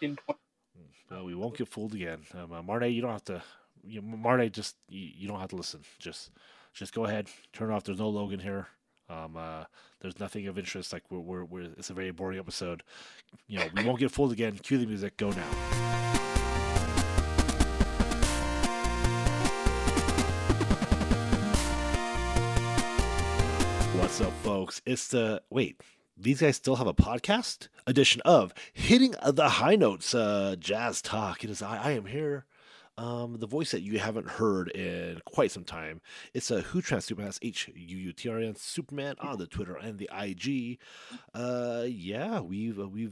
pinpoint. No, we won't get fooled again. Marne, you don't have to. Marne, just you don't have to listen. Just go ahead, turn it off. There's no Logan here. There's nothing of interest. Like we're it's a very boring episode. We won't get fooled again. Cue the music. Go now. What's up, folks? It's the These guys still have a podcast edition of Hitting the High Notes Jazz Talk. It is I am here. The voice that you haven't heard in quite some time. It's a Hutrans Superman, Huutrn Superman on the Twitter and the IG. We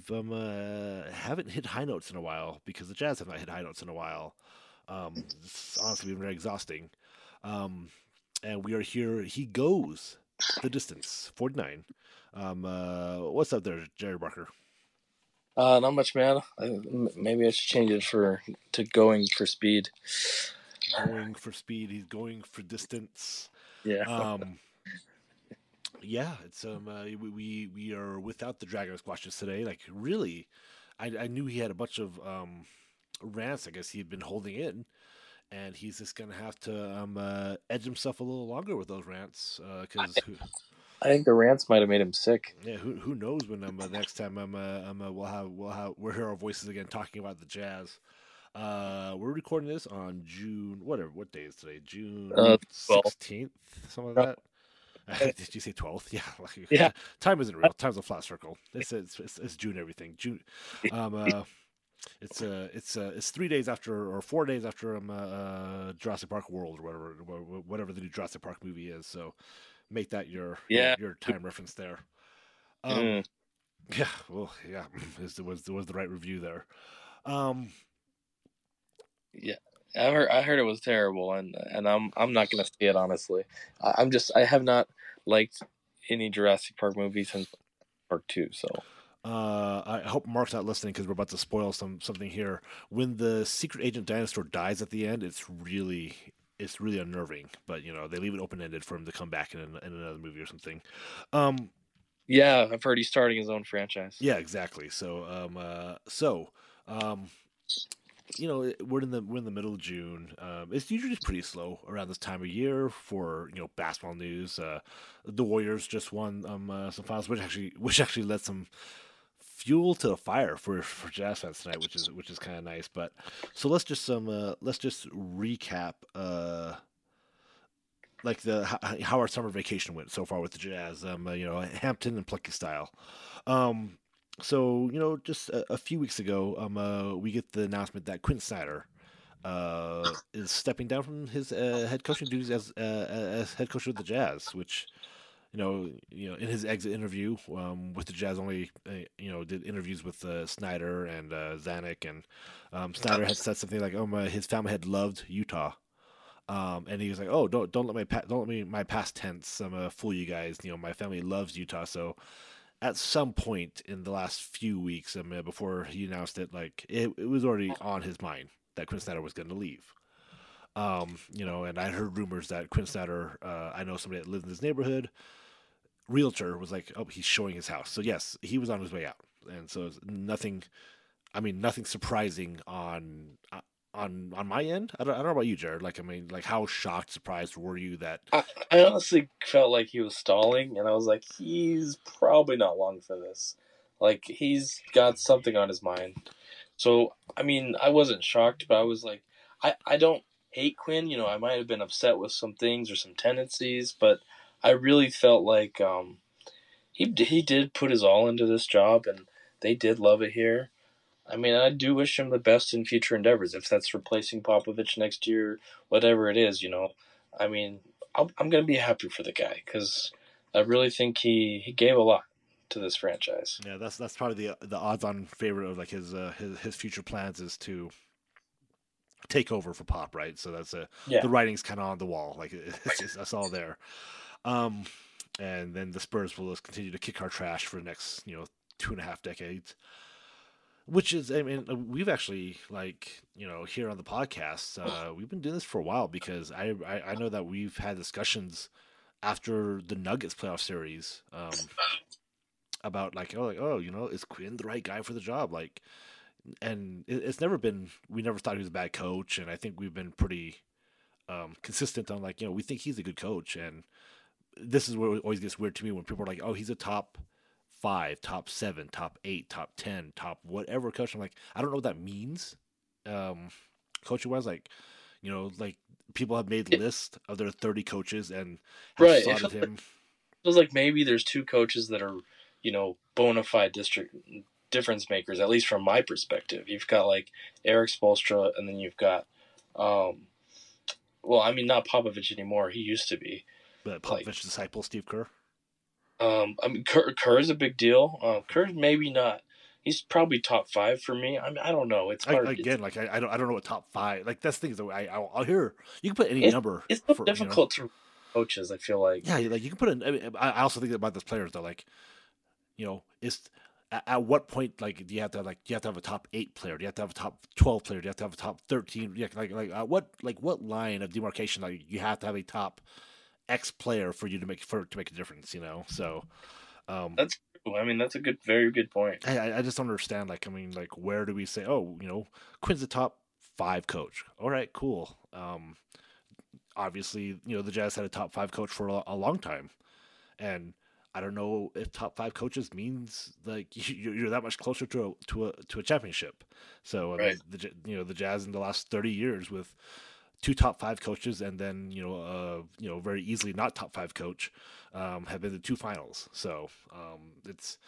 haven't hit high notes in a while because the Jazz have not hit high notes in a while. It's honestly been very exhausting. And we are here. He goes the distance, 49. What's up there, Jerry Barker? Not much, man. Maybe I should change it to going for speed. Going for speed. He's going for distance. Yeah. It's we are without the Dragon Squatches today. Like really, I knew he had a bunch of rants. I guess he had been holding in. And he's just going to have to edge himself a little longer with those rants. I think the rants might have made him sick. Yeah, who knows when next time we'll hear our voices again talking about the Jazz. We're recording this on June, whatever, what day is today? June 16th, something like that. Did you say 12th? Yeah. Yeah. Time isn't real. Time's a flat circle. It's June everything. June. It's 3 days after or 4 days after Jurassic Park World or whatever the new Jurassic Park movie is. So make that your time reference there. Yeah, well, yeah, it was the right review there. I heard it was terrible, and I'm not gonna see it honestly. I have not liked any Jurassic Park movie since Park 2. So. I hope Mark's not listening because we're about to spoil something here. When the secret agent dinosaur dies at the end, it's really unnerving. But they leave it open ended for him to come back in another movie or something. Yeah, I've heard he's starting his own franchise. Yeah, exactly. So, we're in the middle of June. It's usually pretty slow around this time of year for basketball news. The Warriors just won some finals, which actually led some fuel to the fire for Jazz fans tonight, which is kind of nice. But so let's just recap how our summer vacation went so far with the Jazz. Hampton and Plucky style. So, just a few weeks ago, we get the announcement that Quinn Snyder is stepping down from his head coaching duties as head coach of the Jazz, which, in his exit interview with the Jazz only, did interviews with Snyder and Zanuck, and Snyder had said something like, his family had loved Utah. And he was like, "Oh, don't let my past tense fool you guys. My family loves Utah, so." At some point in the last few weeks, before he announced it, it was already on his mind that Quinn Snyder was going to leave. And I heard rumors that Quinn Snyder, I know somebody that lived in his neighborhood, realtor was like, "Oh, he's showing his house." So yes, he was on his way out, and so it's nothing surprising on my end. I don't know about you, Jared. How shocked, surprised were you that? I honestly felt like he was stalling, and I was like, he's probably not long for this. He's got something on his mind. So, I wasn't shocked, but I was like, I don't hate Quinn. I might have been upset with some things or some tendencies, but I really felt like he did put his all into this job, and they did love it here. I do wish him the best in future endeavors. If that's replacing Popovich next year, whatever it is, I'm going to be happy for the guy because I really think he gave a lot to this franchise. Yeah, that's probably the odds-on favorite of his future plans is to take over for Pop, right? So that's the writing's kind of on the wall. That's all there. And then the Spurs will just continue to kick our trash for the next 2.5 decades. Which is, we've actually, here on the podcast, we've been doing this for a while because I know that we've had discussions after the Nuggets playoff series about is Quinn the right guy for the job? And it's never been, we never thought he was a bad coach. And I think we've been pretty consistent on, like, you know, we think he's a good coach. And this is where it always gets weird to me when people are like, oh, he's a top 5, top 7, top 8, top 10, top whatever coach. I'm like, I don't know what that means. Coaching wise, like, you know, like people have made lists of their 30 coaches and have slotted him. It feels like maybe there's two coaches that are, you know, bona fide district difference makers, at least from my perspective. You've got like Eric Spoelstra, and then you've got, well, I mean, not Popovich anymore. He used to be. But Popovich's disciple, Steve Kerr. I mean, Kerr is a big deal. Kerr maybe not. He's probably top 5 for me. I mean, I don't know. It's hard. I don't know what top 5. Like, that's the thing. I'll hear. You can put any number. It's so difficult, you know, to coaches, I feel like. Yeah, like you can put in. I mean, I also think about those players though. Like, you know, it's at what point, like, do you have to have a top 8 player? Do you have to have a top 12 player? Do you have to have a top 13? What line of demarcation? Like, you have to have a top X player for you to make a difference, you know? So that's true. I mean, that's a good, very good point. I just don't understand. Like, I mean, like, where do we say, oh, you know, Quinn's a top 5 coach. All right, cool. Obviously, you know, the Jazz had a top 5 coach for a long time, and I don't know if top 5 coaches means like you're that much closer to a championship. So I mean, the Jazz in the last 30 years with 2 top 5 coaches, and then, you know, very easily not top 5 coach, have been the 2 finals. So it's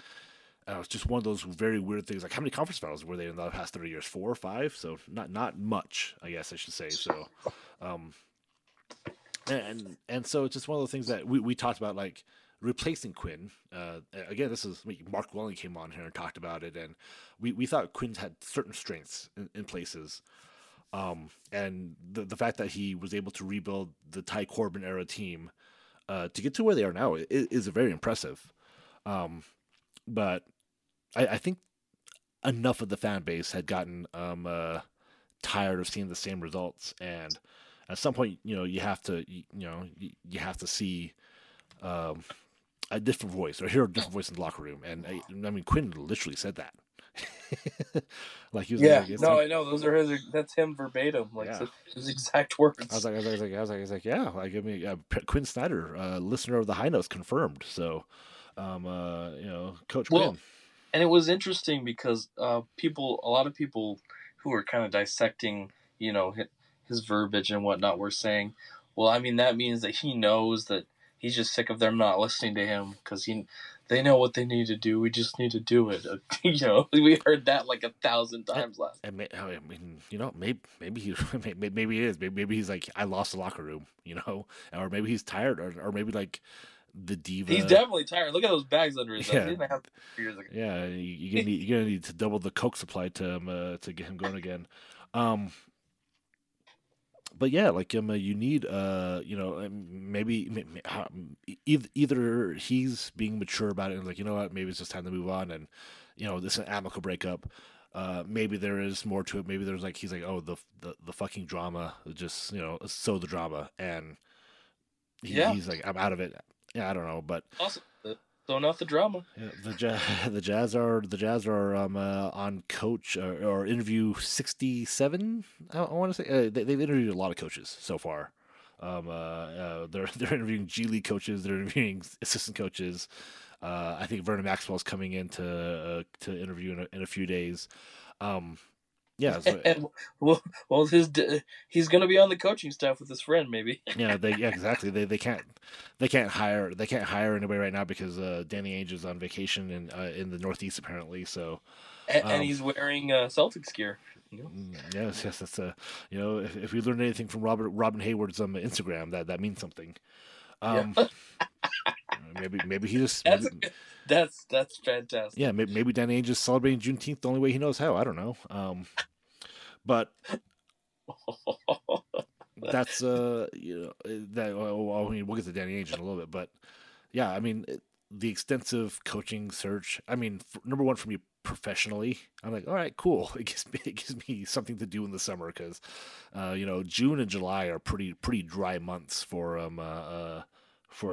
just one of those very weird things. Like, how many conference finals were they in the past 30 years? 4 or 5? So not much, I guess I should say. So, and so it's just one of those things that we talked about, like replacing Quinn. Again, this is Mark Welling came on here and talked about it, and we thought Quinn had certain strengths in places. And the fact that he was able to rebuild the Ty Corbin era team to get to where they are now is very impressive. But I think enough of the fan base had gotten tired of seeing the same results, and at some point, you know, you have to see a different voice or hear a different voice in the locker room. And I mean, Quinn literally said that. Like, he was I know those are his. That's him verbatim. Like, his exact words. I was like, yeah. Like, I mean, Quinn Snyder, listener of the High Notes, confirmed. So, you know, Coach Quinn. And it was interesting because a lot of people who were kind of dissecting, you know, his verbiage and whatnot, were saying, well, I mean, that means that he knows that he's just sick of them not listening to him because they know what they need to do. We just need to do it. You know, we heard that like 1,000 times last. And I mean, you know, maybe it is. Maybe he's like, I lost the locker room, you know, or maybe he's tired, or maybe like the diva. He's definitely tired. Look at those bags under his eyes. Yeah, you're gonna need to double the Coke supply to him to get him going again. But yeah, like you need, you know, maybe either he's being mature about it and like, you know what, maybe it's just time to move on, and you know, this is an amicable breakup. Maybe there is more to it. Maybe there's like, he's like, oh, the fucking drama, just, you know, so the drama, and he's like, I'm out of it. Yeah, I don't know, but also throwing off the drama. Yeah, the Jazz are on coach or interview 67. I want to say they've interviewed a lot of coaches so far. They're interviewing G League coaches. They're interviewing assistant coaches. I think Vernon Maxwell's coming in to interview in a few days. Yeah. So, well, he's going to be on the coaching staff with his friend, maybe. Exactly. They can't hire anybody right now because Danny Ainge is on vacation in the Northeast apparently. So, and he's wearing Celtics gear. You know? Yes. That's you know, if we learned anything from Robin Hayward's Instagram, that means something. Maybe he just. That's fantastic. Yeah, maybe Danny Ainge is celebrating Juneteenth the only way he knows how. I don't know. But that's you know, that. Well, I mean, we'll get to Danny Ainge in a little bit, but yeah, I mean, the extensive coaching search. I mean, number one for me professionally, I'm like, all right, cool. It gives me something to do in the summer because, you know, June and July are pretty dry months for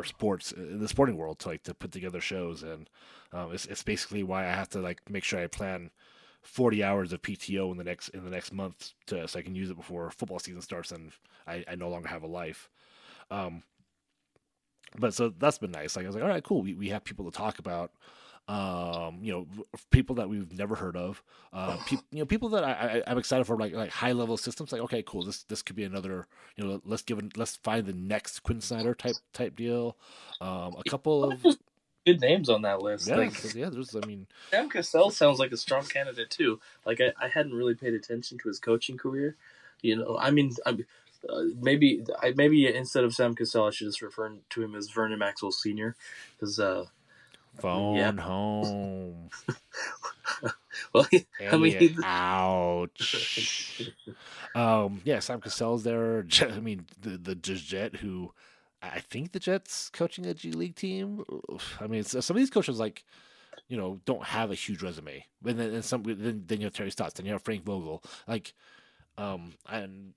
sports in the sporting world to put together shows, and it's basically why I have to like make sure I plan 40 hours of PTO in the next month so I can use it before football season starts and I no longer have a life. But so that's been nice. Like, I was like, all right, cool. We have people to talk about, people that we've never heard of, people that I'm excited for, like high level systems. Like, okay, cool. This could be another, let's find the next Quinn Snyder type deal. A couple of good names on that list. Yeah, Sam Cassell sounds like a strong candidate too. Like I hadn't really paid attention to his coaching career. Maybe instead of Sam Cassell, I should just refer to him as Vernon Maxwell Sr. Because home. Well, ouch. Sam Cassell's there. I mean, the Jet, who I think the Jets coaching a G League team. I mean, some of these coaches don't have a huge resume, and then you have Terry Stotts, then you have Frank Vogel, and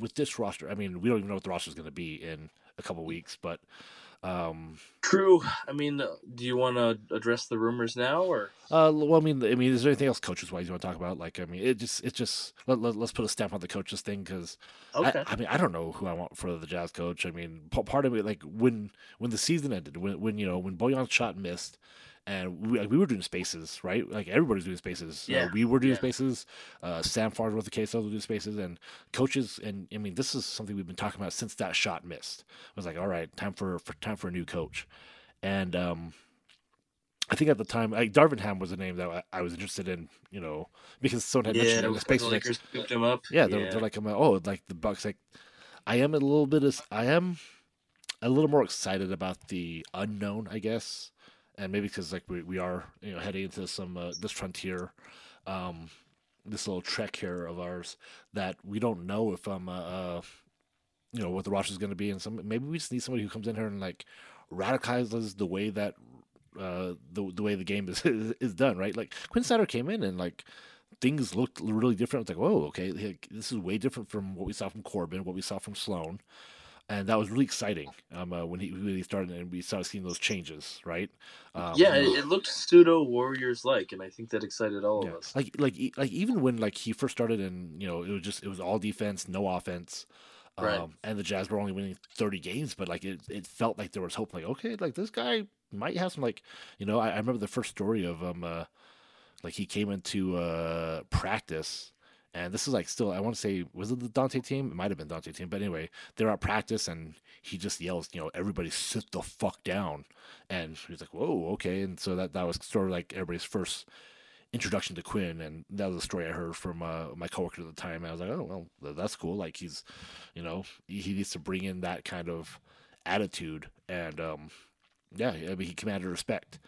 with this roster, I mean, we don't even know what the roster is going to be in a couple weeks, but true. I mean, do you want to address the rumors now, or? Well, is there anything else coaches wise you want to talk about? Like, I mean, it's just let's put a stamp on the coaches thing because okay. I don't know who I want for the Jazz coach. I mean, part of me, like when the season ended, when Bojan's shot missed. And we were doing spaces, right? Like everybody's doing spaces. Yeah. We were doing spaces. Sam Farnsworth, the KCL, was doing spaces, and coaches. And I mean, this is something we've been talking about since that shot missed. I was like, all right, time for a new coach. And I think at the time, Darvin Ham was a name that I was interested in, because someone had mentioned it in the space. The Lakers picked him up. Yeah, they're like, oh, like the Bucks. Like, I am a little more excited about the unknown, I guess. And maybe because we are heading into some this frontier, this little trek here of ours that we don't know if I'm what the roster is going to be, and maybe we just need somebody who comes in here and radicalizes the way that the way the game is done, right? Like Quinn Snyder came in and things looked really different. I was like, whoa, okay, this is way different from what we saw from Corbin, what we saw from Sloan. And that was really exciting when he started, and we started seeing those changes, right? It looked pseudo Warriors-like, and I think that excited all of us. Like even when he first started, and it was all defense, no offense, right? And the Jazz were only winning 30 games, but it felt like there was hope. Like, okay, this guy might have some. I remember the first story of he came into practice. And this is still, I want to say, was it the Dante team? It might have been Dante team. But anyway, they're at practice, and he just yells, everybody sit the fuck down. And he's like, whoa, okay. And so that was sort of everybody's first introduction to Quinn. And that was a story I heard from my coworker at the time. And I was like, oh, well, that's cool. Like, he's, he needs to bring in that kind of attitude. And, he commanded respect.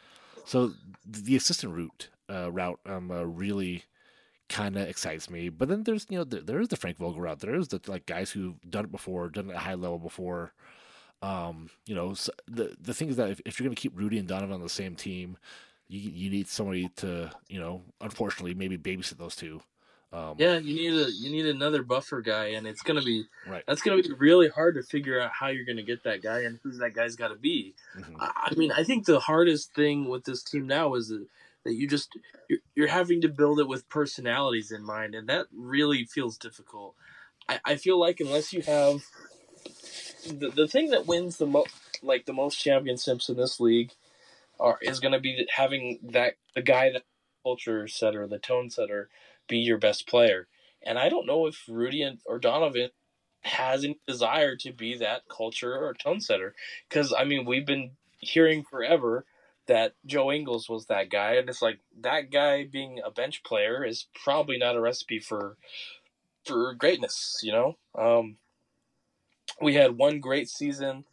So the assistant route really kind of excites me, but then there's there is the Frank Vogel route. There is the guys who've done it before, done it at a high level before. So the thing is that if you're going to keep Rudy and Donovan on the same team, you need somebody to unfortunately maybe babysit those two. You need another buffer guy, and it's going to be right. That's going to be really hard to figure out how you're going to get that guy and who that guy's got to be. Mm-hmm. I mean, I think the hardest thing with this team now is that you're having to build it with personalities in mind, and that really feels difficult. I feel like unless you have the thing that wins the most championships in this league is going to be having the guy that culture setter, the tone setter, be your best player. And I don't know if Rudy or Donovan has any desire to be that culture or tone setter, because I mean we've been hearing forever that Joe Ingles was that guy, and it's that guy being a bench player is probably not a recipe for greatness, We had one great season,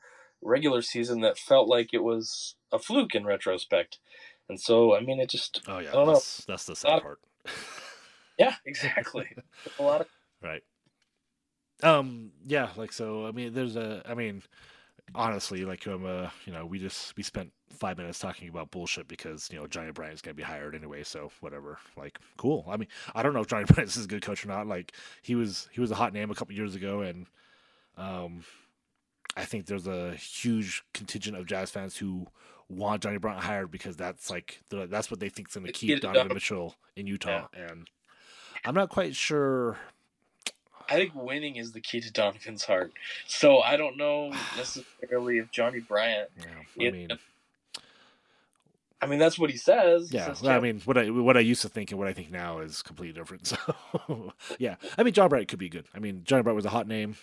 regular season, that felt like it was a fluke in retrospect, and so I mean it just that's the sad part. Yeah, exactly. A lot of right. I mean, honestly, we spent 5 minutes talking about bullshit because Johnny Bryant is gonna be hired anyway, so whatever. Cool. I mean, I don't know if Johnny Bryant is a good coach or not. He was a hot name a couple years ago, and I think there's a huge contingent of Jazz fans who want Johnny Bryant hired because that's like that's what they think's going to keep Donovan Mitchell in Utah. Yeah. And I'm not quite sure. I think winning is the key to Donovan's heart. So I don't know necessarily if Johnny Bryant. Yeah, I mean that's what he says. Yeah, I mean what I used to think and what I think now is completely different. So yeah, I mean John Bryant could be good. I mean Johnny Bryant was a hot name.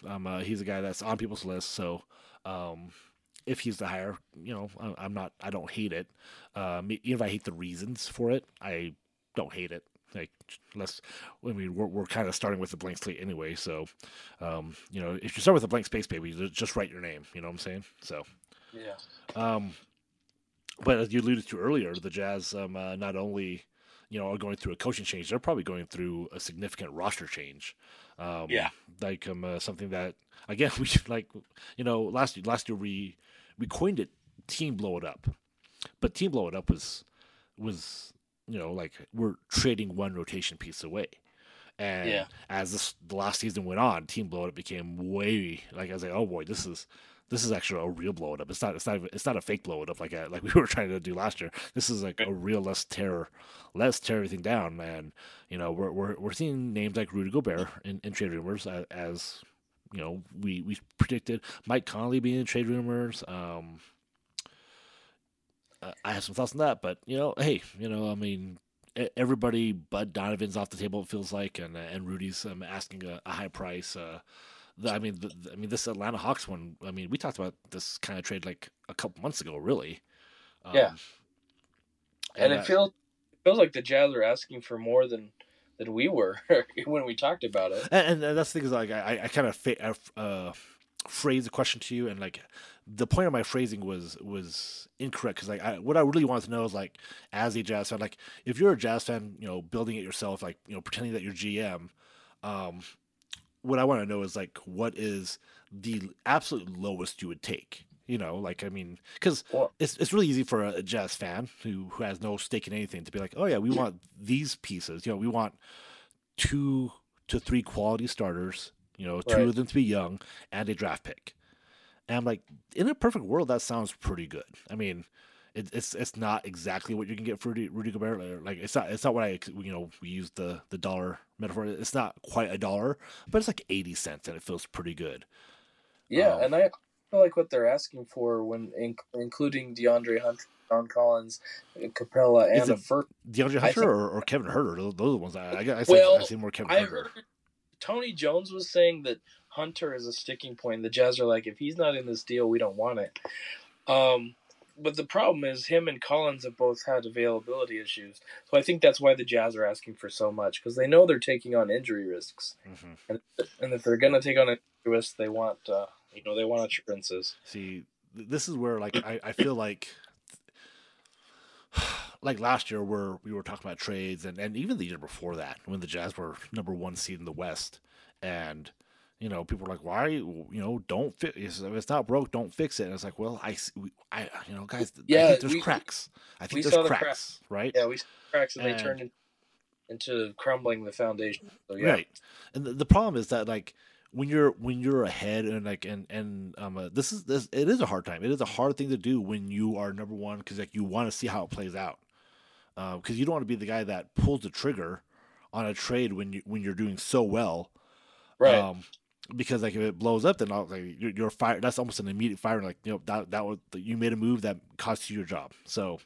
He's a guy that's on people's list. So if he's the hire, you know, I don't hate it. Even if I hate the reasons for it, I don't hate it. Like we're kind of starting with a blank slate anyway. So you know, if you start with a blank space, baby, just write your name. You know what I'm saying? So yeah. But as you alluded to earlier, the Jazz not only, you know, are going through a coaching change, they're probably going through a significant roster change. Something that again we should last year we coined it "Team Blow It Up," but "Team Blow It Up" was you know like we're trading one rotation piece away. And as the last season went on, "Team Blow It Up" became way like I was like, oh boy, this is actually a real blow it up. It's not a fake blow it up like we were trying to do last year. This is like a real let's tear everything down, man. You know, we're seeing names like Rudy Gobert in trade rumors as you know we predicted. Mike Conley being in trade rumors. I have some thoughts on that, but you know, hey, you know, I mean, everybody but Donovan's off the table. It feels like, and Rudy's asking a high price. This Atlanta Hawks one. I mean, we talked about this kind of trade like a couple months ago, really. It feels like the Jazz are asking for more than we were when we talked about it. And that's the thing is like I kind of phrased the question to you, and like the point of my phrasing was incorrect because like what I really wanted to know is like as a Jazz fan, like if you're a Jazz fan, you know, building it yourself, like you know, pretending that you're GM. What I want to know is like, what is the absolute lowest you would take? You know, like I mean, because it's really easy for a Jazz fan who has no stake in anything to be like, oh yeah, we want these pieces. You know, we want 2 to 3 quality starters. You know, 2 of them to be young and a draft pick. And I'm like, in a perfect world, that sounds pretty good. I mean, it's not exactly what you can get for Rudy Gobert. Like it's not what I you know we use the dollar metaphor. It's not quite a dollar, but it's like 80 cents, and it feels pretty good. Yeah, and I feel like what they're asking for when including DeAndre Hunter, John Collins, Capella, and the first DeAndre Hunter or Kevin Huerter. Those are the ones I see more Kevin Huerter. Tony Jones was saying that Hunter is a sticking point. The Jazz are like, if he's not in this deal, we don't want it. But the problem is him and Collins have both had availability issues. So I think that's why the Jazz are asking for so much, because they know they're taking on injury risks. Mm-hmm. And if they're going to take on injury risks, they want, they want assurances. See, this is where, like, I feel like last year where we were talking about trades and even the year before that when the Jazz were #1 seed in the West and – you know, people are like, why, you know, don't fix it. If it's not broke, don't fix it. And it's like, well, guys, yeah, I think there's cracks. I think there's cracks, right? Yeah, we saw cracks and they turned into crumbling the foundation. So, yeah. Right. And the problem is that, like, when you're ahead and, like, it is a hard time. It is a hard thing to do when you are #1 because, like, you want to see how it plays out. Because you don't want to be the guy that pulls the trigger on a trade when you're doing so well. Right. Because like if it blows up, then you're fired. That's almost an immediate firing. Like you know that you made a move that cost you your job. So,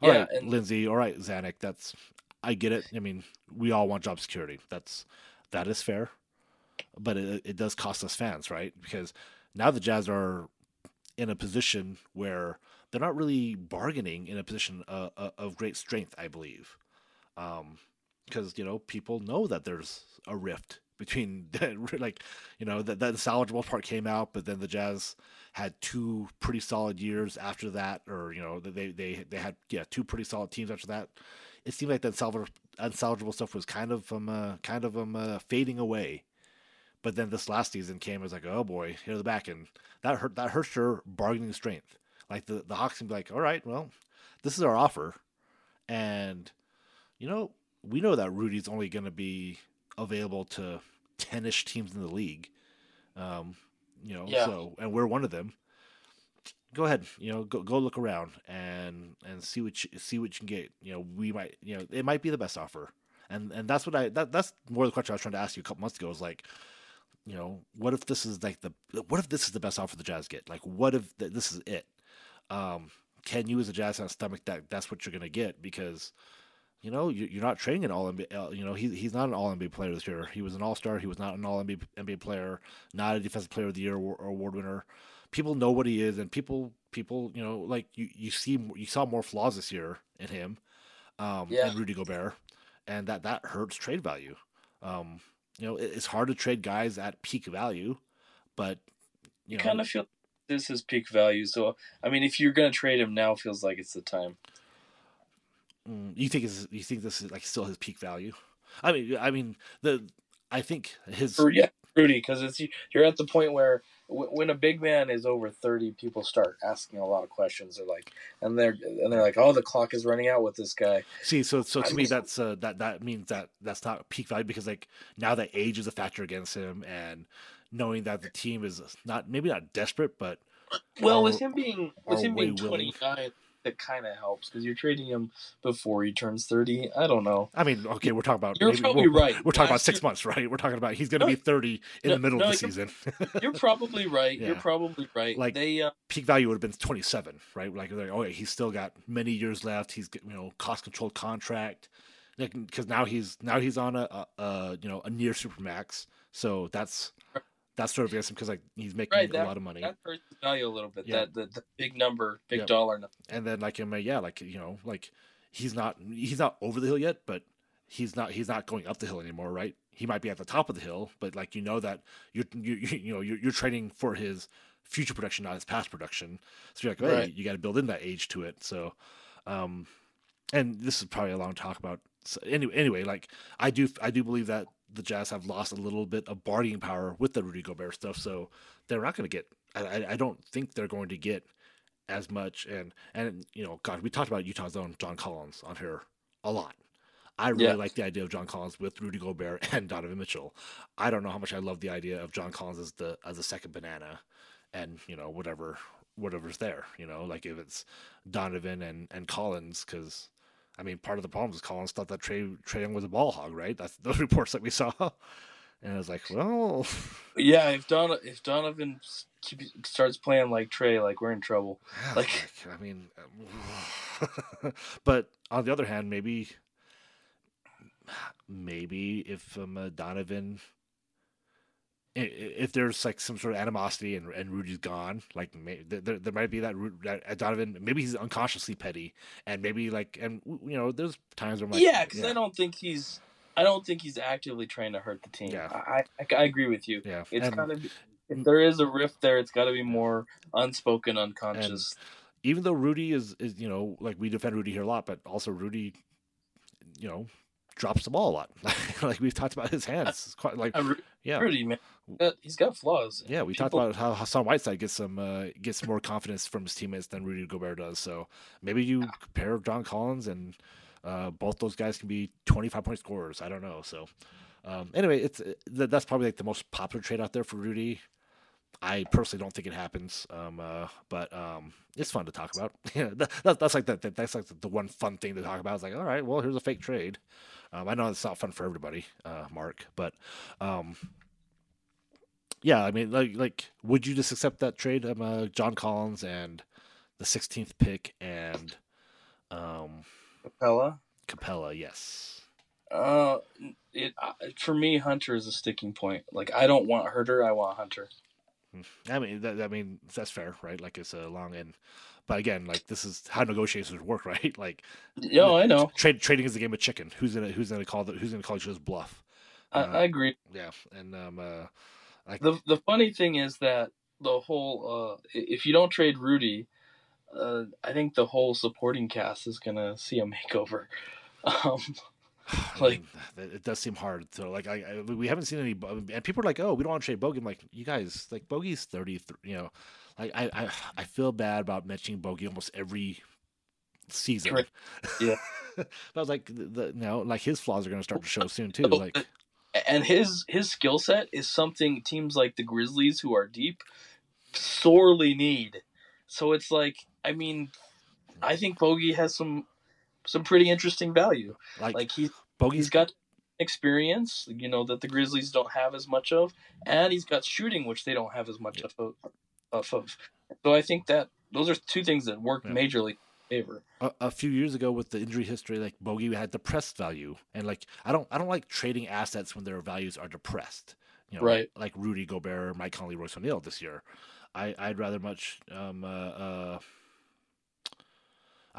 all right, Lindsay. All right, Zanuck. I get it. I mean, we all want job security. That is fair, but it does cost us fans, right? Because now the Jazz are in a position where they're not really bargaining in a position of great strength, I believe, because you know people know that there's a rift. Between like you know that salvageable part came out, but then the Jazz had 2 pretty solid years after that, or you know they had 2 pretty solid teams after that. It seemed like that unsalvageable stuff was kind of fading away, but then this last season came. It was like oh boy, here's the back end that hurt. That hurts your bargaining strength. Like the Hawks seemed like all right, well this is our offer, and you know we know that Rudy's only going to be available to 10-ish teams in the league. you know, so, and we're one of them. Go ahead, you know, go look around and see what you can get. You know, we might, you know, it might be the best offer. And that's what that's more the question I was trying to ask you a couple months ago, is like, you know, what if this is like the best offer the Jazz get? Like, what if this is it? Can you as a Jazz on stomach that's what you're going to get? Because, you know, you're not trading an all-NBA, you know, he's not an all-NBA player this year. He was an all-star. He was not an all-NBA player, not a defensive player of the year or award winner. People know what he is, and people, you know, like you saw more flaws this year in him and Rudy Gobert, and that hurts trade value. You know, it's hard to trade guys at peak value, but you kind of feel this is peak value. So I mean, if you're gonna trade him now, feels like it's the time. You think this is like still his peak value? Rudy, because you're at the point where, when a big man is over 30, people start asking a lot of questions. They're like, and they're like, oh, the clock is running out with this guy. See, so to me, that's that means that that's not peak value, because like now that age is a factor against him, and knowing that the team is maybe not desperate, but with him being 29, that kind of helps, because you're trading him before he turns 30. I don't know. I mean, okay, we're talking about... You're probably right. We're talking about 6 months, right? We're talking about he's going to be 30 in the middle of the season. You're probably right. Yeah. You're probably right. Like, peak value would have been 27, right? Like, oh, yeah, he's still got many years left. He's, you know, cost-controlled contract. Because now he's on a near supermax. So that's sort of against him, because like he's making a lot of money. That hurts the value a little bit. Yeah. That the big number, big dollar number. And then like he's not over the hill yet, but he's not going up the hill anymore, right? He might be at the top of the hill, but like that you're trading for his future production, not his past production. So you're like, hey, you got to build in that age to it. So, and this is probably a long talk about. So anyway, like I do believe that the Jazz have lost a little bit of bargaining power with the Rudy Gobert stuff, so they're not going to get. I don't think they're going to get as much. And you know, God, we talked about Utah's own John Collins on here a lot. I really like the idea of John Collins with Rudy Gobert and Donovan Mitchell. I don't know how much I love the idea of John Collins as the second banana, and you know whatever's there. You know, like if it's Donovan and Collins, because. I mean, part of the problem is Collins thought that Trae Young was a ball hog, right? That's those reports that we saw, and I was like, well, yeah. If Donovan starts playing like Trae, like we're in trouble. Yeah, like I mean, but on the other hand, maybe if Donovan, if there's like some sort of animosity and Rudy's gone, like there might be that Donovan, maybe he's unconsciously petty, and maybe like, and you know, there's times where I'm like, because I don't think he's actively trying to hurt the team. Yeah. I agree with you. Yeah, if there is a rift there, it's got to be more unspoken, unconscious. Even though Rudy is you know, like we defend Rudy here a lot, but also Rudy, you know, drops the ball a lot. Like we've talked about his hands. It's quite like Rudy, man. He's got flaws. Yeah, we talked about how Hassan Whiteside gets more confidence from his teammates than Rudy Gobert does. So maybe you pair John Collins and both those guys can be 25-point scorers. I don't know. So anyway, that's probably like the most popular trade out there for Rudy. I personally don't think it happens, but it's fun to talk about. Yeah, that's like the one fun thing to talk about. It's like, all right, well, here's a fake trade. I know it's not fun for everybody, Mark, but. Yeah, I mean, like, would you just accept that trade of John Collins and the 16th pick and Capella? Capella, yes. For me, Hunter is a sticking point. Like, I don't want Huerter, I want Hunter. I mean, that's fair, right? Like, it's a long end. But again, like, this is how negotiations work, right? Like, I know. Trading is a game of chicken. Who's gonna call each other's bluff? I agree. Yeah, and The funny thing is that the whole if you don't trade Rudy, I think the whole supporting cast is gonna see a makeover. I mean, it does seem hard. So like we haven't seen any, and people are like, oh, we don't want to trade Bogey. I'm like, you guys, like Bogey's 33. You know, like I feel bad about mentioning Bogey almost every season. Right. Yeah, but I was like, like his flaws are gonna start to show soon too. Like. And his skill set is something teams like the Grizzlies, who are deep, sorely need. So it's like, I mean, I think Bogey has some pretty interesting value. Like Bogey's got experience, you know, that the Grizzlies don't have as much of, and he's got shooting, which they don't have as much of. So I think that those are two things that work majorly. A few years ago, with the injury history, like Bogey had depressed value, and like I don't like trading assets when their values are depressed. You know, right? Like Rudy Gobert, Mike Conley, Royce O'Neal this year. I'd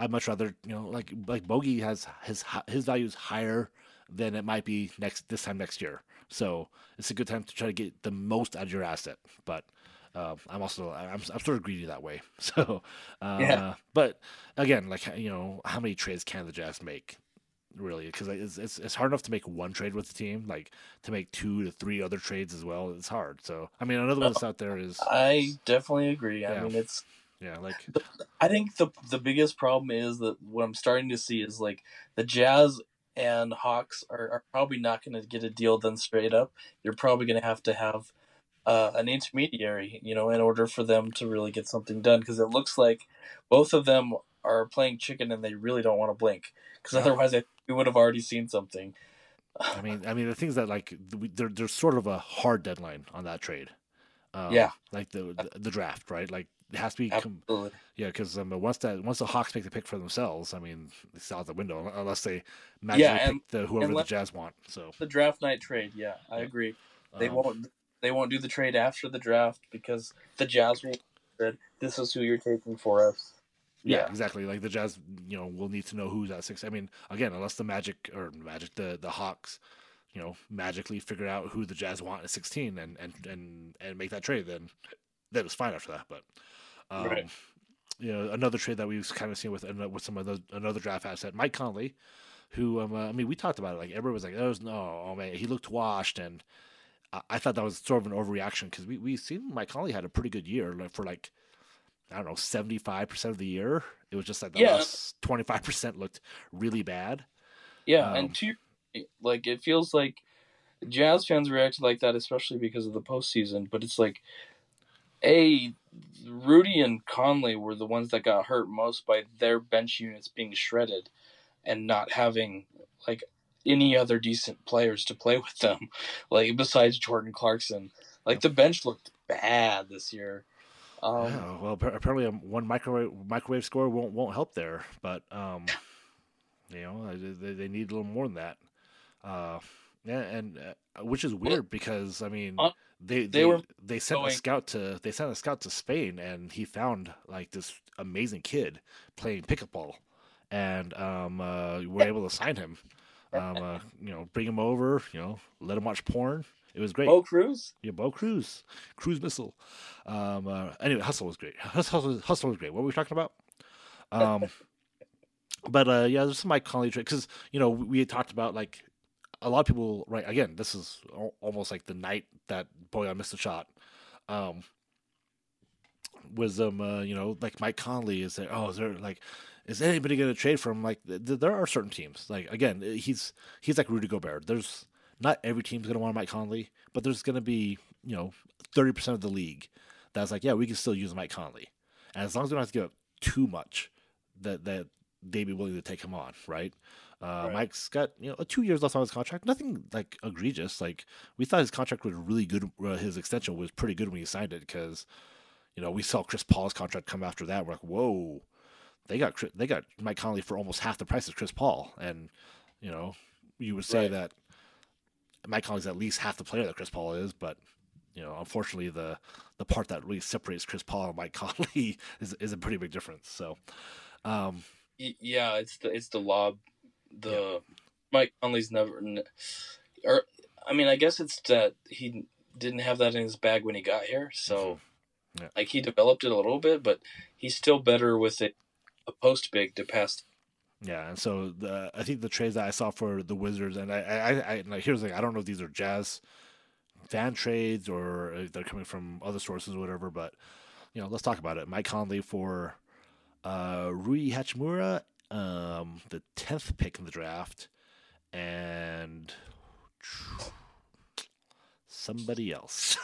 much rather you know, like Bogey has his value is higher than it might be this time next year. So it's a good time to try to get the most out of your asset, but. I'm sort of greedy that way. So, but again, like, you know, how many trades can the Jazz make really? Cause it's hard enough to make one trade with the team, like to make 2 to 3 other trades as well. It's hard. So, I mean, another one that's out there is, I definitely agree. Yeah. I mean, I think the biggest problem is that what I'm starting to see is like the Jazz and Hawks are probably not going to get a deal done straight up. You're probably going to have an intermediary, you know, in order for them to really get something done, because it looks like both of them are playing chicken and they really don't want to blink, because otherwise we would have already seen something. I mean, the things that like there's sort of a hard deadline on that trade. Like the draft, right? Like it has to be absolutely. Yeah, because once the Hawks make the pick for themselves, I mean, it's out the window unless they magically pick whoever the Jazz want. So the draft night trade, I agree. They won't do the trade after the draft because the Jazz will said, this is who you're taking for us. Yeah, exactly. Like the Jazz, you know, will need to know who's at 6. I mean, again, unless the Hawks, you know, magically figure out who the Jazz want at 16 and make that trade, then that was fine after that. But right. You know, another trade that we've kind of seen with some of another draft asset, Mike Conley, who we talked about it. Like everyone was like, he looked washed, and I thought that was sort of an overreaction because we seen Mike Conley had a pretty good year for 75% of the year. It was just like the last 25% looked really bad. Yeah, and it feels like Jazz fans reacted like that, especially because of the postseason. But it's like, Rudy and Conley were the ones that got hurt most by their bench units being shredded and not having like any other decent players to play with them, like besides Jordan Clarkson. Like the bench looked bad this year. Well, apparently one microwave score won't help there, but you know, they need a little more than that. Which is weird because I mean they sent a scout to Spain, and he found like this amazing kid playing pickleball, and were able to sign him. You know, bring him over, you know, let him watch porn. It was great. Bo Cruz. Cruise Missile. Anyway, Hustle was great. Hustle was great. What were we talking about? There's some Mike Conley trade. Because, you know, we had talked about, like, a lot of people, right, again, this is almost like the night that Bojan missed a shot. Mike Conley is there. Oh, is there, like... Is anybody going to trade for him? Like, there are certain teams. Like, again, he's like Rudy Gobert. There's not every team's going to want Mike Conley, but there's going to be, you know, 30% of the league that's like, yeah, we can still use Mike Conley. And as long as we don't have to give up too much, that they'd be willing to take him on, right? Right. Mike's got, you know, 2 years left on his contract. Nothing, like, egregious. Like, we thought his contract was really good. His extension was pretty good when he signed it because, you know, we saw Chris Paul's contract come after that. We're like, whoa. They got Mike Conley for almost half the price of Chris Paul, and you know you would say that Mike Conley's at least half the player that Chris Paul is, but you know unfortunately the part that really separates Chris Paul and Mike Conley is a pretty big difference. So, it's the lob. Mike Conley's never, or I mean I guess it's that he didn't have that in his bag when he got here, so like he developed it a little bit, but he's still better with it. A post big to pass. Yeah, and so I think the trades that I saw for the Wizards, and I here's the thing, I don't know if these are Jazz fan trades or if they're coming from other sources or whatever, but you know, let's talk about it. Mike Conley for Rui Hachimura, the 10th pick in the draft, and somebody else.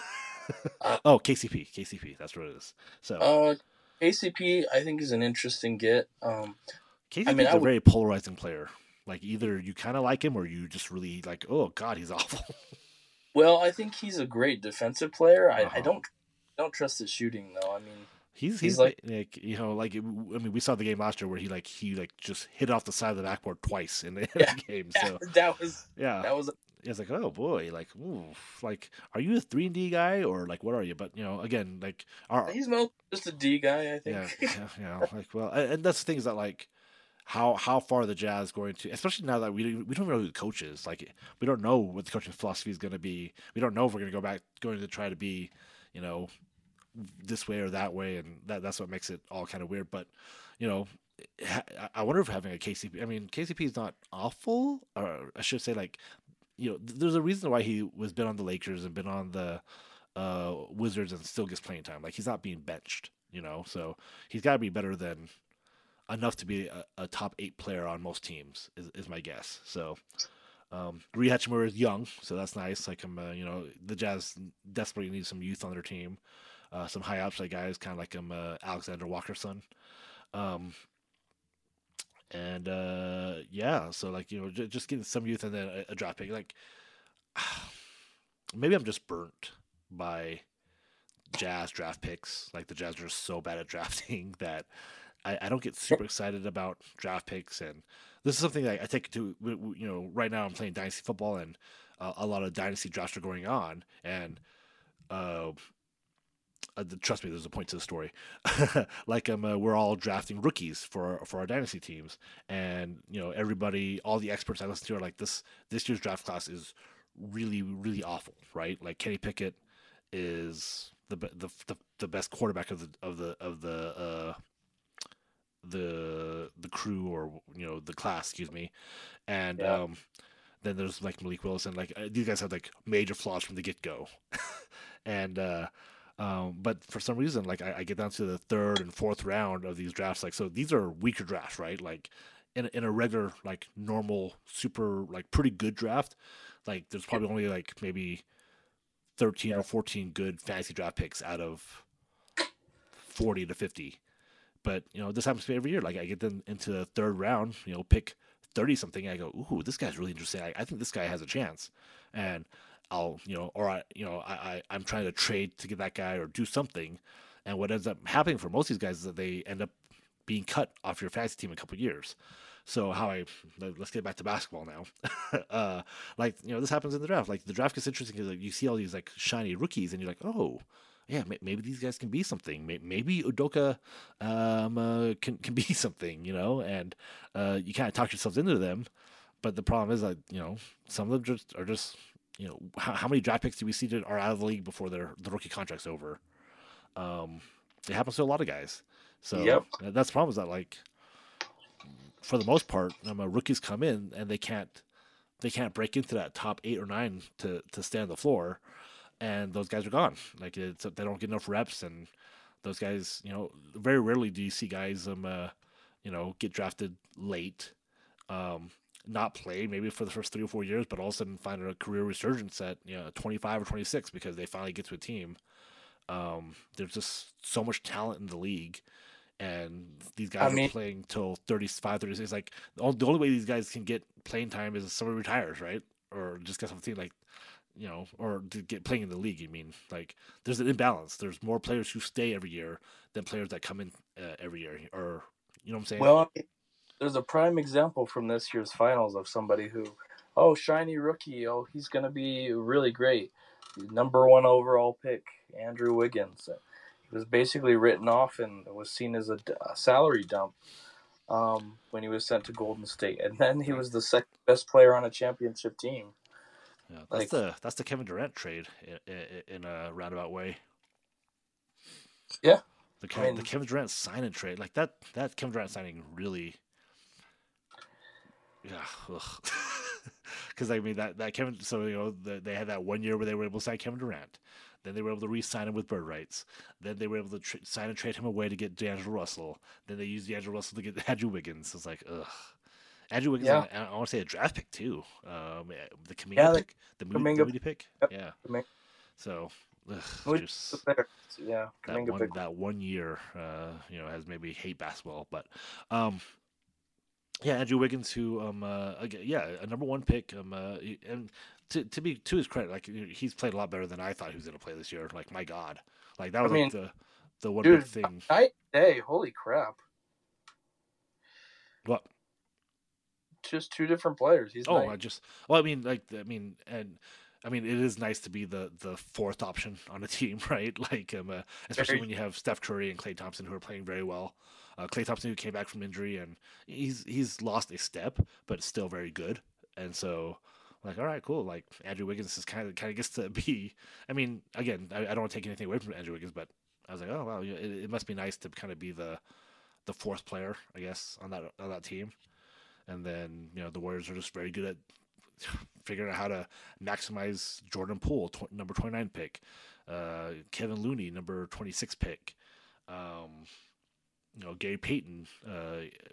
Oh, KCP. That's what it is. So KCP, I think, is an interesting get. KCP is a very polarizing player. Like, either you kind of like him or you just really like, oh, God, he's awful. Well, I think he's a great defensive player. Uh-huh. I don't trust his shooting, though. I mean, he's like you know, like, I mean, we saw the game last year where he just hit off the side of the backboard twice in the game. Yeah, so that was. It's like, oh boy, like, ooh, like, are you a 3-and-D guy or like what are you? But you know, again, like, he's just a D guy, I think. Yeah. Like, well, and that's the thing is that like, how far the Jazz is going to, especially now that we don't know who the coach is. Like, we don't know what the coaching philosophy is going to be. We don't know if we're going to try to be, you know, this way or that way, and that's what makes it all kind of weird. But you know, I wonder if having a KCP. I mean, KCP is not awful, or I should say like. You know, there's a reason why he was been on the Lakers and been on the Wizards and still gets playing time. Like, he's not being benched, you know? So he's got to be better than enough to be a top 8 player on most teams is my guess. So Rui Hachimura is young, so that's nice. Like, you know, the Jazz desperately need some youth on their team, some high upside guys, kind of like Alexander Walker's son. And yeah, so like, you know, just getting some youth and then a draft pick. Like, maybe I'm just burnt by Jazz draft picks. Like, the Jazz are so bad at drafting that I don't get super excited about draft picks. And this is something that I take to, you know, right now I'm playing dynasty football and a lot of dynasty drafts are going on. And trust me, there's a point to the story. Like, we're all drafting rookies for our dynasty teams, and you know, everybody, all the experts I listen to are like, this year's draft class is really, really awful, right? Like, Kenny Pickett is the best quarterback of the crew, or you know, the class, excuse me, and yeah. Then there's like Malik Willis, and like these guys have like major flaws from the get go, and. But for some reason, like I get down to the 3rd and 4th round of these drafts. Like, so these are weaker drafts, right? Like in a regular, like normal, super, like pretty good draft, like there's probably only like maybe 13 or 14 good fantasy draft picks out of 40 to 50. But you know, this happens to me every year. Like, I get them into the 3rd round, you know, pick 30 something. And I go, ooh, this guy's really interesting. I think this guy has a chance. And I'll, you know, or I, you know, I'm trying to trade to get that guy or do something. And what ends up happening for most of these guys is that they end up being cut off your fantasy team in a couple of years. So let's get back to basketball now. Like, you know, this happens in the draft. Like, the draft gets interesting because like, you see all these like shiny rookies and you're like, oh yeah, maybe these guys can be something. Maybe Udoka can be something, you know, and you kind of talk yourselves into them. But the problem is that, you know, some of them just are just, you know, how many draft picks do we see that are out of the league before the rookie contract's over? It happens to a lot of guys. So yep. That's the problem is that, like, for the most part, rookies come in and they can't break into that top 8 or 9 to stay on the floor, and those guys are gone. Like, they don't get enough reps, and those guys, you know, very rarely do you see guys, you know, get drafted late. Not play maybe for the first 3 or 4 years, but all of a sudden find a career resurgence at, you know, 25 or 26 because they finally get to a team. There's just so much talent in the league, and these guys are playing till 35, 36. Like, the only way these guys can get playing time is if somebody retires, right? Or just gets on the team, like, you know, or to get playing in the league. You mean, like, there's an imbalance. There's more players who stay every year than players that come in every year, or, you know what I'm saying? Well, there's a prime example from this year's finals of somebody who, oh, shiny rookie, oh, he's going to be really great. Number 1 overall pick, Andrew Wiggins. He was basically written off and was seen as a salary dump when he was sent to Golden State. And then he was the 2nd best player on a championship team. Yeah, that's the Kevin Durant trade in a roundabout way. Yeah. The Kevin Durant sign and trade. Like, that Kevin Durant signing really... Yeah, because I mean that Kevin. So you know they had that one year where they were able to sign Kevin Durant, then they were able to re-sign him with bird rights, then they were able to sign and trade him away to get D'Angelo Russell, then they used D'Angelo Russell to get Andrew Wiggins. It's like, ugh, Andrew Wiggins. Yeah. I want to say a draft pick too. The Kuminga pick. The Kuminga pick. Yep. Yeah. So, just yeah, that one year, has made me hate basketball. But, yeah, Andrew Wiggins, who, again, yeah, a number one pick, and to his credit, like, he's played a lot better than I thought he was going to play this year. Like, my God, like that was the one big thing. Hey, holy crap! What? Just two different players. He's it is nice to be the fourth option on a team, right? Like, especially when you have Steph Curry and Klay Thompson, who are playing very well. Klay Thompson, who came back from injury, and he's lost a step, but still very good. And so, like, all right, cool. Like, Andrew Wiggins is kind of gets to be. I mean, again, I don't want to take anything away from Andrew Wiggins, but I was like, oh wow, it must be nice to kind of be the fourth player, I guess, on that team. And then, the Warriors are just very good at figuring out how to maximize Jordan Poole, number 29 pick, Kevin Looney, number 26 pick, Gary Payton,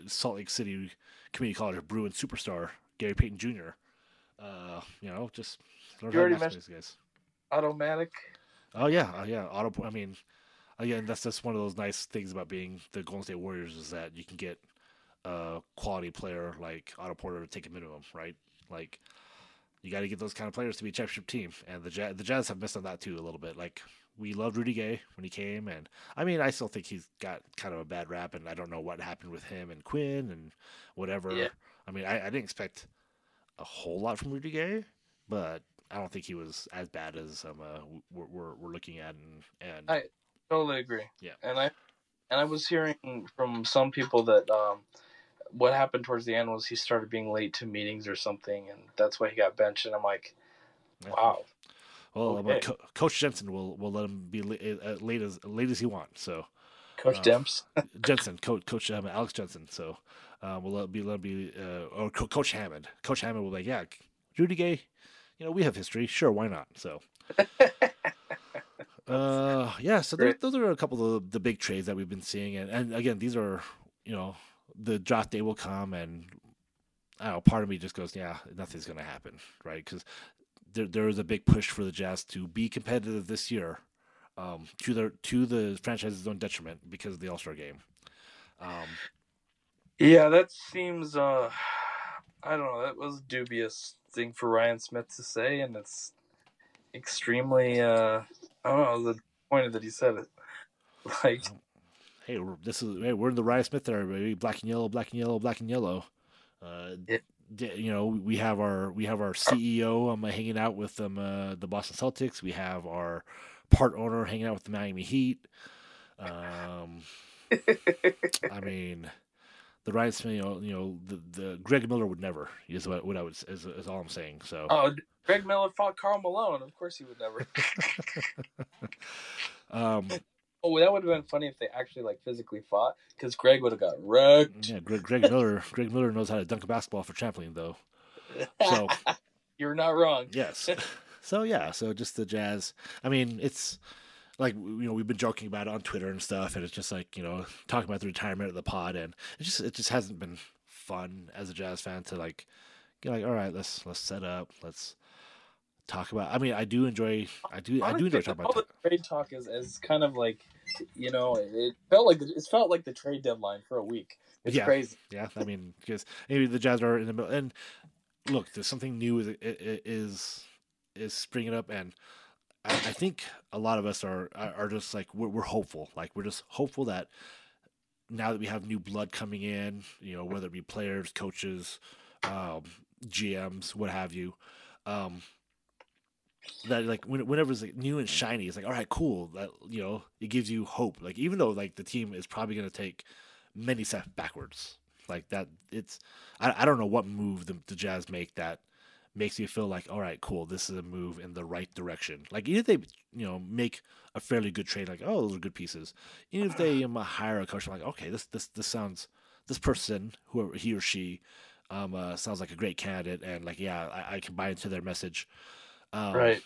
Salt Lake City Community College Bruin superstar, Gary Payton Jr. Just learn how to maximize these guys. Automatic. Oh yeah, Otto. I mean, again, that's just one of those nice things about being the Golden State Warriors is that you can get a quality player like Otto Porter to take a minimum, right? Like, you got to get those kind of players to be a championship team, and the Jazz have missed on that too a little bit. Like, we loved Rudy Gay when he came, and I mean, I still think he's got kind of a bad rap, and I don't know what happened with him and Quinn and whatever. Yeah. I mean, I didn't expect a whole lot from Rudy Gay, but I don't think he was as bad as we're looking at, and I totally agree. Yeah, and I was hearing from some people that what happened towards the end was he started being late to meetings or something, and that's why he got benched. And I'm like, wow. Well, okay. Coach Jensen will let him be late as he wants. So, Coach Alex Jensen. So, we'll let him be, or Coach Hammond. Coach Hammond will be like, yeah, Rudy Gay. We have history. Sure, why not? So, yeah. So those are a couple of the big trades that we've been seeing, and again, these are the draft day will come, and I don't know, part of me just goes, yeah, nothing's going to happen, right? Because there is a big push for the Jazz to be competitive this year, to the franchise's own detriment because of the All-Star game. Yeah, that seems I don't know. That was a dubious thing for Ryan Smith to say, and it's extremely I don't know, the point that he said it, like. Hey, we're in the Ryan Smith era, baby. Black and yellow, black and yellow, black and yellow. We have our CEO hanging out with the Boston Celtics. We have our part owner hanging out with the Miami Heat. I mean, the Ryan Smith, the Greg Miller would never is what I would is all I'm saying. So, oh, Greg Miller fought Karl Malone. Of course, he would never. Oh, that would have been funny if they actually physically fought, because Greg would have got wrecked. Yeah, Greg Miller knows how to dunk a basketball for trampoline, though. So you're not wrong. Yes. So just the Jazz. I mean, it's like we've been joking about it on Twitter and stuff, and it's just like talking about the retirement of the pod, and it just hasn't been fun as a Jazz fan to all right, let's set up, let's. Talk about. I mean, I do enjoy talking about the trade talk. Is kind of it felt like the trade deadline for a week. It's crazy. Yeah, I mean, because maybe the Jazz are in the middle. And look, there's something new is springing up, and I think a lot of us are just like we're hopeful. Like, we're just hopeful that now that we have new blood coming in, whether it be players, coaches, GMs, what have you. That whenever it's new and shiny, it's like, all right, cool. That it gives you hope. Like, even though the team is probably going to take many steps backwards, like that. It's I don't know what move the Jazz make that makes you feel like, all right, cool. This is a move in the right direction. Like, even if they make a fairly good trade, like, oh, those are good pieces. Even if they hire a coach, I'm like, okay, this sounds, this person, whoever he or she, sounds like a great candidate, and I can buy into their message. Right.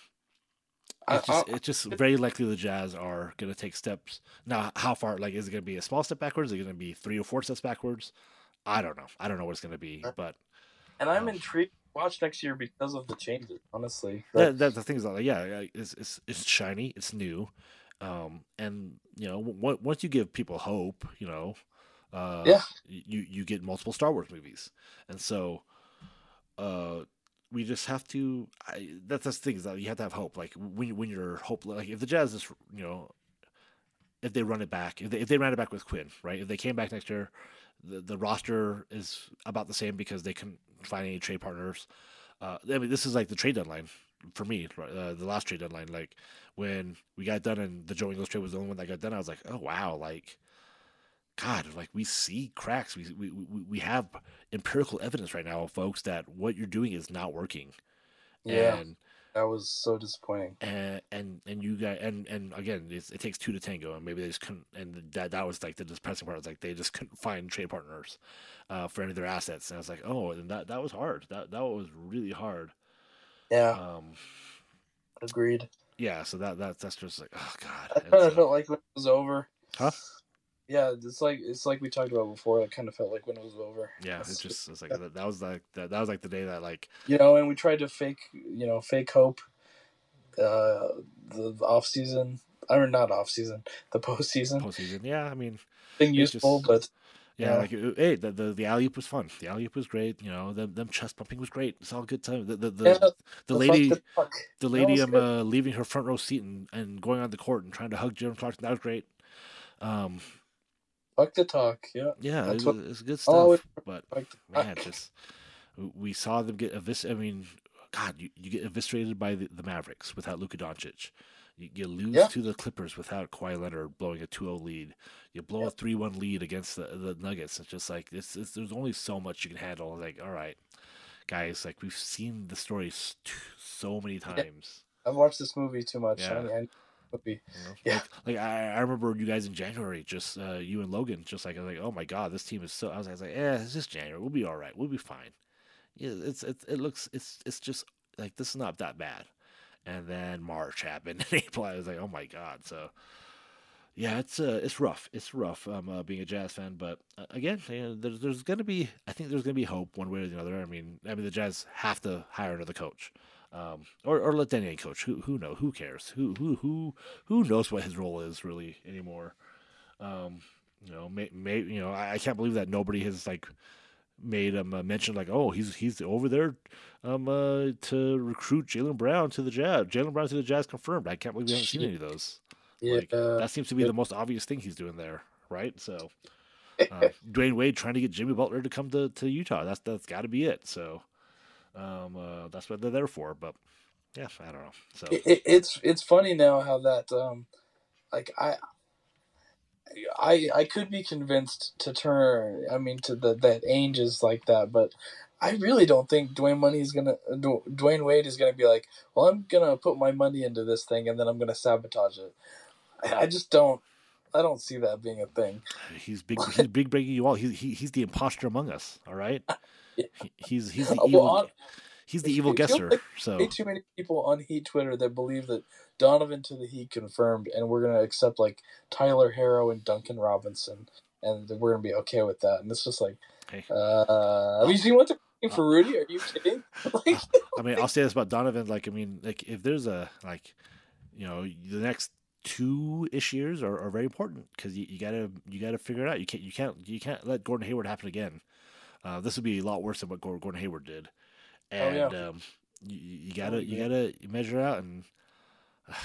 It's just very likely the Jazz are going to take steps. Now, how far? Is it going to be a small step backwards? Is it going to be 3 or 4 steps backwards? I don't know. I don't know what it's going to be. But, and I'm intrigued watch next year because of the changes, honestly. That's the thing is, it's shiny, it's new, and you know, once you give people hope, you know, you get multiple Star Wars movies, and so we just have to. That's the thing is that you have to have hope. Like when you're hopeless, like if the Jazz is, you know, if they run it back, if they ran it back with Quinn, right? If they came back next year. The roster is about the same because they couldn't find any trade partners. I mean, this is like the trade deadline for me, the last trade deadline. Like when we got done and the Joe Ingles trade was the only one that got done, I was like, oh, wow. Like, God, like we see cracks. We have empirical evidence right now, folks, that what you're doing is not working. Yeah. And that was so disappointing. And you guys, and again, it takes two to tango, and maybe they just couldn't. And that was like the depressing part. It was like they just couldn't find trade partners for any of their assets. And I was like, oh, and that was hard. That was really hard. Yeah. Agreed. Yeah. So that's just like, oh God. I kind of felt like when it was over. Huh? Yeah, it's like we talked about before. It kind of felt like when it was over. Yeah, it's like that was like the day that like you know, and we tried to fake hope. The off season, or not off season, the postseason. Postseason, yeah. I mean, being useful, but yeah, like hey, the alley oop was fun. The alley oop was great. You know, them chest bumping was great. It's all good time. The lady leaving her front row seat and going on the court and trying to hug Jordan Clarkson. That was great. Fuck the talk, yeah. Yeah, it's good stuff. But man, just we saw them get eviscerated. I mean, God, you get eviscerated by the Mavericks without Luka Doncic. You lose to the Clippers without Kawhi Leonard blowing a 2-0 lead. You blow a 3-1 lead against the Nuggets. It's just like there's only so much you can handle. Like, all right, guys, like we've seen the story so many times. Yeah. I've watched this movie too much. Yeah. You know, yeah, like I remember you guys in January, just you and Logan, just like I was like, oh my God, this team is so. I was like, yeah, it's just January, we'll be all right, we'll be fine. Yeah, it looks just like this is not that bad. And then March happened in April. I was like, oh my God. So yeah, it's rough. Being a Jazz fan, but again, you know, I think there's gonna be hope one way or the other. I mean, the Jazz have to hire another coach. Or let Danny Ainge coach. Who knows? Who cares? Who knows what his role is really anymore? You know, you know, I can't believe that nobody has like made him mention like, oh, he's over there to recruit Jaylen Brown to the Jazz. Jaylen Brown to the Jazz confirmed. I can't believe we haven't seen any of those. Yeah, like, that seems to be the most obvious thing he's doing there, right? So Dwayne Wade trying to get Jimmy Butler to come to Utah. That's got to be it. So. That's what they're there for, but yeah, I don't know. So it's funny now how that like I could be convinced to turn. I mean, to that Ainge is like that, but I really don't think Dwayne Wade is gonna be like, well, I'm gonna put my money into this thing and then I'm gonna sabotage it. I just don't. I don't see that being a thing. He's big breaking you all. He's the imposter among us. All right. Yeah. He's the evil. He's the evil guesser. Like so too many people on Heat Twitter that believe that Donovan to the Heat confirmed, and we're gonna accept like Tyler Herro and Duncan Robinson, and we're gonna be okay with that. And it's just like, hey. Have you seen what's happening for Rudy? Are you kidding? Like, I mean, I'll say this about Donovan. Like, I mean, like if there's a like, you know, the next 2-ish years are very important because you gotta figure it out. You can't let Gordon Hayward happen again. This would be a lot worse than what Gordon Hayward did, and you gotta measure it out. And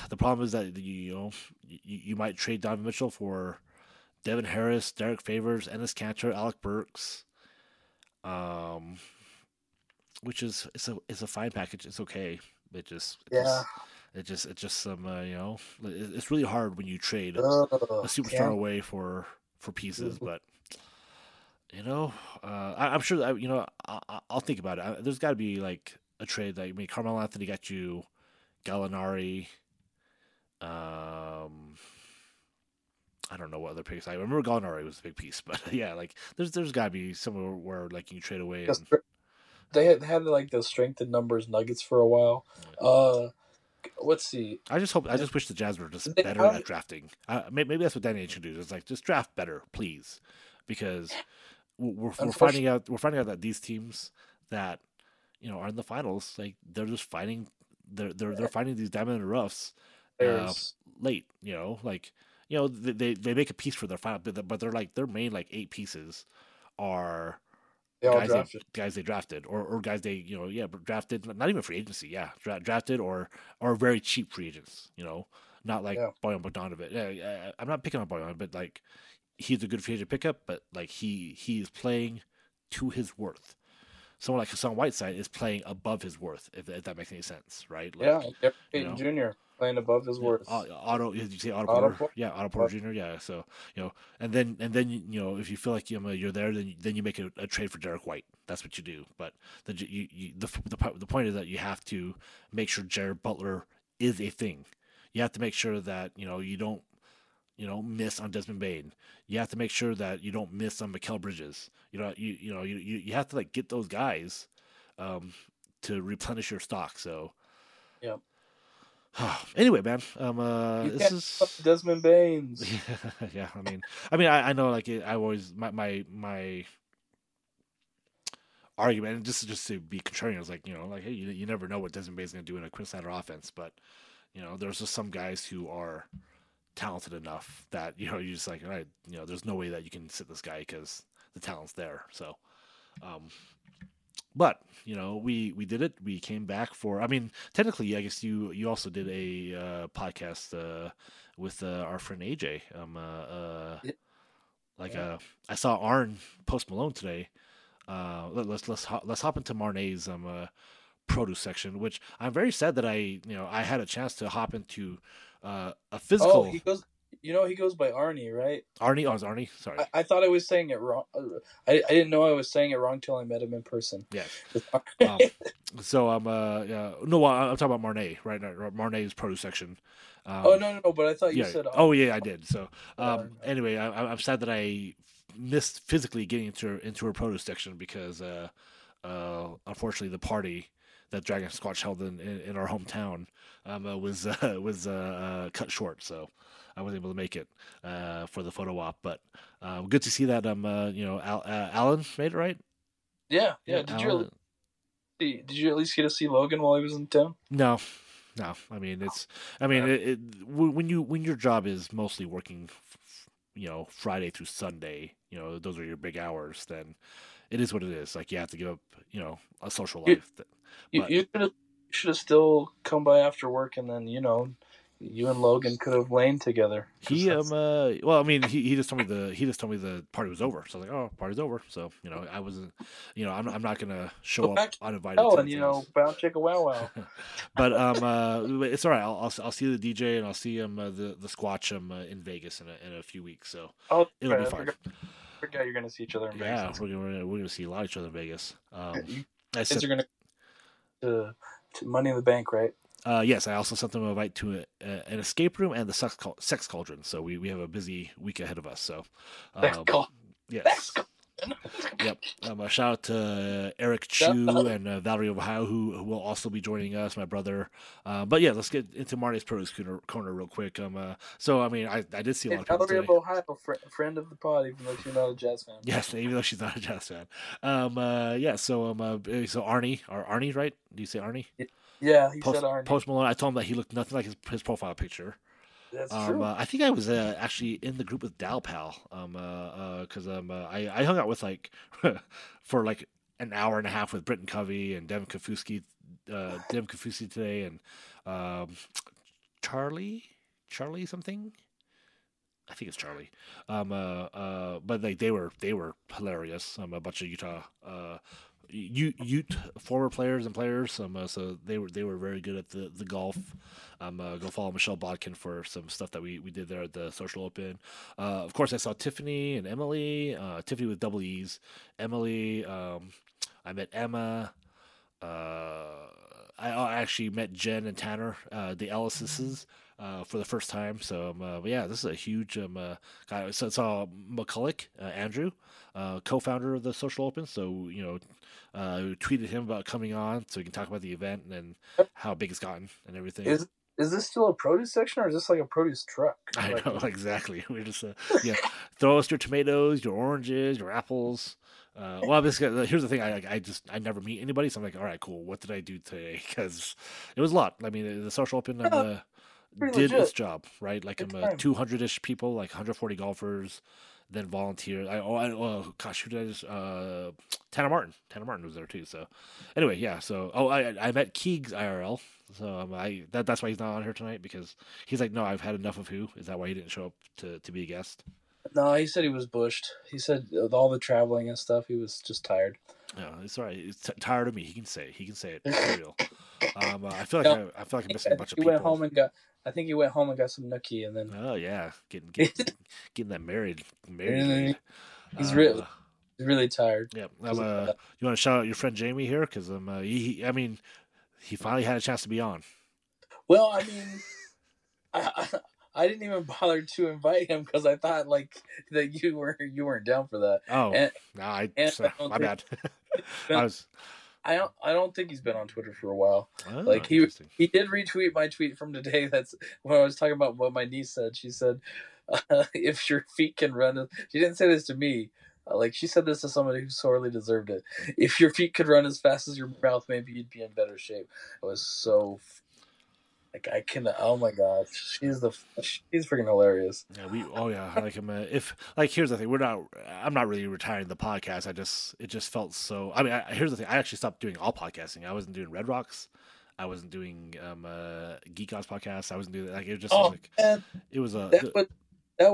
the problem is that you might trade Donovan Mitchell for Devin Harris, Derek Favors, Enes Kanter, Alec Burks, which is it's a fine package. It's okay. It's just some you know. It's really hard when you trade a superstar away for pieces, but. You know, I'm sure that, you know, I'll think about it. There's got to be like a trade that, I mean, Carmelo Anthony got you Gallinari. I don't know what other picks. I remember Gallinari was a big piece, but yeah, like there's got to be somewhere where like you trade away. And... They had like the strength in numbers Nuggets for a while. Let's see. I just wish the Jazz were just better at drafting. Maybe that's what Danny Ainge should do. It's like just draft better, please, because. We're finding out that these teams that you know, are in the finals. Like, they're just fighting. They're fighting these diamond roughs late. You know, like, you know, they make a piece for their final, but they're like their main like eight pieces are guys they drafted or guys they drafted, not even free agency, drafted or very cheap free agents. You know, not like Bogey Bogdanovic. I'm not picking on Bogey, but like he's a good free agent pickup, but like he is playing to his worth. Someone like Hassan Whiteside is playing above his worth, if that makes any sense, right? Like, yeah, Peyton Jr. playing above his worth. Otto Porter? Yeah, Otto Porter Jr. Yeah, so you know, and then you know, if you feel like you're there, then you make a trade for Derek White. That's what you do. But the point is that you have to make sure Jared Butler is a thing. You have to make sure that you don't miss on Desmond Bane. You have to make sure that you don't miss on Mikal Bridges. You have to like get those guys to replenish your stock. So yeah. Anyway, man, this is Desmond Baines. Yeah, I mean, I know, like, I always my argument, and just to be contrarian, I was like, hey, you never know what Desmond Baines is gonna do in a Quinn Snyder offense, but there's just some guys who are talented enough that you're just like, all right, there's no way that you can sit this guy because the talent's there. So, but we did it. We came back for. I mean, technically, I guess you also did a podcast with our friend AJ. I saw Arn post Malone today. Let's hop into Marnay's produce section, which I'm very sad that I had a chance to hop into. A physical. Oh, he goes. He goes by Arnie, right? Arnie, it's Arnie. Sorry, I thought I was saying it wrong. I didn't know I was saying it wrong till I met him in person. Yeah. I'm talking about Marnay, right? Marnay's produce section. No! But I thought you said. Arnie. Oh yeah, I did. So anyway, I'm sad that I missed physically getting into her produce section because unfortunately the party that Dragon Squatch held in our hometown was cut short, so I wasn't able to make it for the photo op. But good to see that Alan made it, right? Yeah. Did you at least get to see Logan while he was in town? No. When your job is mostly working, Friday through Sunday, those are your big hours. Then it is what it is. Like, you have to give up, a social life. You should have still come by after work, and then you and Logan could have lain together. He just told me the party was over. So I was like, oh, party's over. So I wasn't. I'm not gonna show up uninvited. Oh, and bound chicka wow wow. But it's all right. I'll see the DJ, and I'll see the Squatch in Vegas in a few weeks. So it'll be fine. I forgot you're gonna see each other in Vegas. Yeah, we're gonna see a lot of each other in Vegas. Kids are gonna to Money in the Bank, right? Yes, I also sent them an invite to an escape room and the sex cauldron. So we have a busy week ahead of us. So, yes. Yep. A shout out to Eric Chu and Valerie of Ohio, who will also be joining us, my brother. But yeah, let's get into Marty's Produce Corner real quick. I did see a lot of people. Valerie of Ohio, friend of the pod, even though she's not a jazz fan. Yes, even though she's not a jazz fan. So Arnie, right? Do you say Arnie? Yeah, he said Arnie. Post Malone. I told him that he looked nothing like his profile picture. That's true. I think I was actually in the group with Dal Pal because I hung out with for like an hour and a half with Britton Covey and Dem Kofuski today, and Charlie something. I think it's Charlie. But they were hilarious. A bunch of Utah Ute former players and players, so they were very good at the golf. Go follow Michelle Bodkin for some stuff that we did there at the Social Open. Of course, I saw Tiffany and Emily. Tiffany with double E's. Emily, I met Emma. I actually met Jen and Tanner, the Ellises, for the first time. So this is a huge guy. So I saw McCulloch, Andrew, co-founder of the Social Open. So we tweeted him about coming on so we can talk about the event and how big it's gotten and everything. Is this still a produce section, or is this like a produce truck? I know exactly. We're just throw us your tomatoes, your oranges, your apples. Well, this guy, here's the thing. I never meet anybody, so I'm like, all right, cool. What did I do today? Because it was a lot. I mean, the social open did its job, right? Like, I'm 200-ish people, like 140 golfers, then volunteers. Tanner Martin was there too. So anyway, yeah. So I met Keegs IRL. So that's why he's not on here tonight, because he's like, no, I've had enough of Who. Is that why he didn't show up to be a guest? No, he said he was bushed. He said with all the traveling and stuff, he was just tired. No, it's all right. He's tired of me. He can say it. It's real. I feel like I'm missing a bunch of people. I think he went home and got some nookie, and then. Oh yeah, getting that married. He's really tired. Yeah. You want to shout out your friend Jamie here, because he finally had a chance to be on. Well, I mean, I didn't even bother to invite him because I thought that you weren't down for that. Oh, my bad. I don't think he's been on Twitter for a while. Oh, he did retweet my tweet from today. That's when I was talking about what my niece said. She said, "If your feet can run," she didn't say this to me. She said this to somebody who sorely deserved it. If your feet could run as fast as your mouth, maybe you'd be in better shape. I was so. Oh my God, she's freaking hilarious. Yeah, here's the thing, I'm not really retiring the podcast. It just felt so. Here's the thing, I actually stopped doing all podcasting. I wasn't doing Red Rocks. I wasn't doing Geek Odds podcast. I wasn't doing that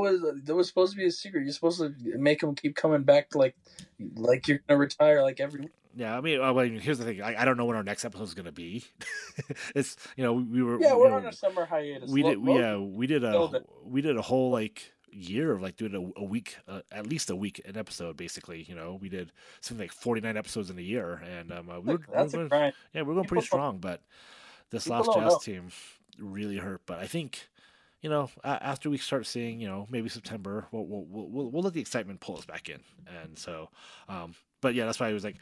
was supposed to be a secret. You're supposed to make them keep coming back, like you're gonna retire, like every week. Yeah, here's the thing. I don't know when our next episode is gonna be. It's we're on a summer hiatus. We did a whole year of doing a week, at least a week an episode, basically. We did something like 49 episodes in a year, and we're going pretty strong. But this last Jazz team really hurt. But I think after we start seeing maybe September, we'll let the excitement pull us back in, and so. But yeah, that's why I was like.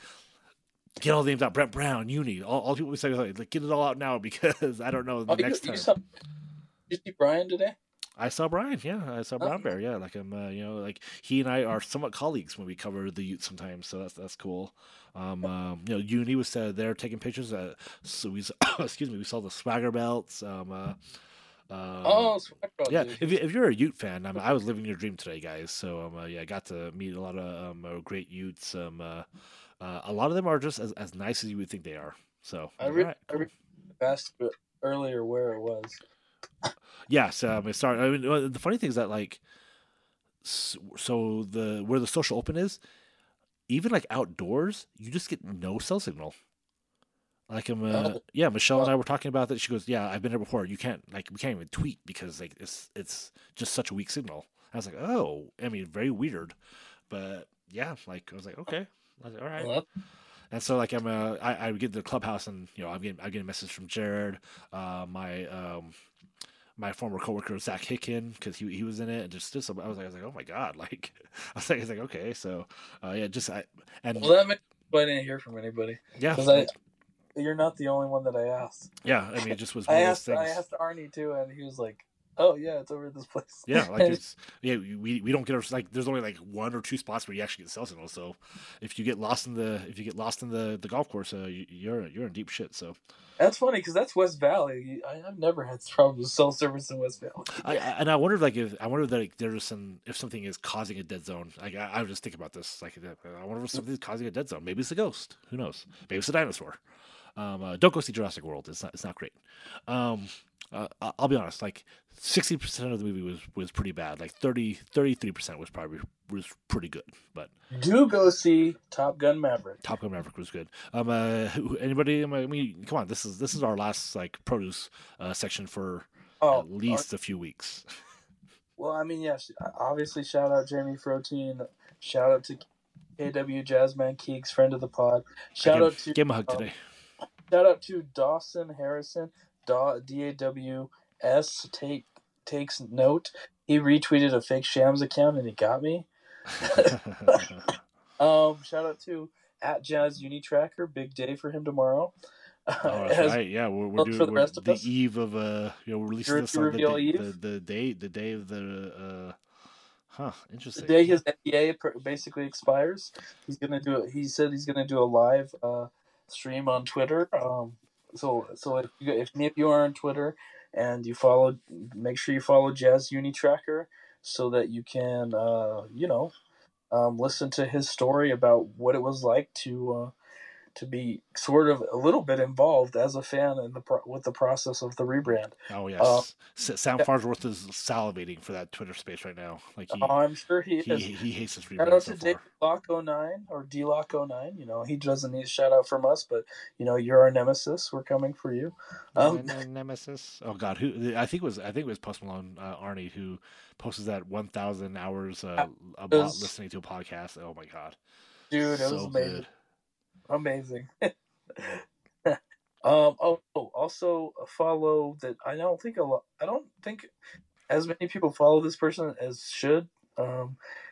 Get all the names out. Brett Brown, Uni, all people we say, get it all out now, because I don't know next time. Did you see Brian today? I saw Brian. Yeah, I saw Brown Bear. Yeah, he and I are somewhat colleagues when we cover the Utes sometimes, so that's cool. Uni was there taking pictures. So we excuse me, we saw the swagger belts. Swagger belts. Yeah, if you're a Ute fan, I was living your dream today, guys. So I got to meet a lot of great Utes. A lot of them are just as nice as you would think they are. So I asked earlier where it was. Yeah, so sorry. The funny thing is that where the social open is, even outdoors, you just get no cell signal. Michelle and I were talking about that. She goes, "Yeah, I've been here before. You can't we can't even tweet because it's just such a weak signal." I was like, "Oh, very weird," but yeah, I was like, okay. I was like, all right. Hello? And so I would get to the clubhouse, and I'm getting a message from Jared, my former coworker Zach Hicken, because he was in it, and just I was like, oh my God, it's okay, so that meant I didn't hear from anybody. Yeah, because you're not the only one that I asked. Yeah, it just was. I asked Arnie too, and he was like. Oh yeah, it's over at this place. Yeah, we don't get our there's only one or two spots where you actually get cell signal. So if you get lost in the golf course, you're in deep shit. So that's funny because that's West Valley. I've never had problems with cell service in West Valley. I wondered if something is causing a dead zone. I was just thinking about this. I wonder if something's causing a dead zone. Maybe it's a ghost. Who knows? Maybe it's a dinosaur. Don't go see Jurassic World. It's not great. I'll be honest. 60% of the movie was pretty bad. 33% was pretty good. But do go see Top Gun Maverick. Top Gun Maverick was good. Anybody? Come on. This is our last produce section for at least a few weeks. Well, yes. Obviously, shout out Jamie Froteen. Shout out to KW Jazzman Keeks, friend of the pod. Gave him a hug today. Shout out to Dawson Harrison. DAWS takes note. He retweeted a fake Shams account and he got me. Shout out to @JazzUniTracker. Big day for him tomorrow. Oh, that's right. Yeah, we're doing the eve of releasing this on the day of the Huh, interesting. The day his NBA basically expires, he's gonna do it. He said he's gonna do a live stream on Twitter. So if any of you are on Twitter and you follow, make sure you follow Jazz Unitracker so that you can listen to his story about what it was like to be sort of a little bit involved as a fan in the with the process of the rebrand. Oh yes, Sam Farnsworth is salivating for that Twitter space right now. Like I'm sure he is. He hates his rebrand. Shout out to Dave Lock09 or DLock09. You know he doesn't need a shout out from us, but you know you're our nemesis. We're coming for you. Nemesis. Oh God, who? I think it was Post Malone Arnie who posted that 1,000 hours about listening to a podcast. Oh my God, dude, it was amazing. Good. Amazing. Also follow that. I don't think as many people follow this person as should.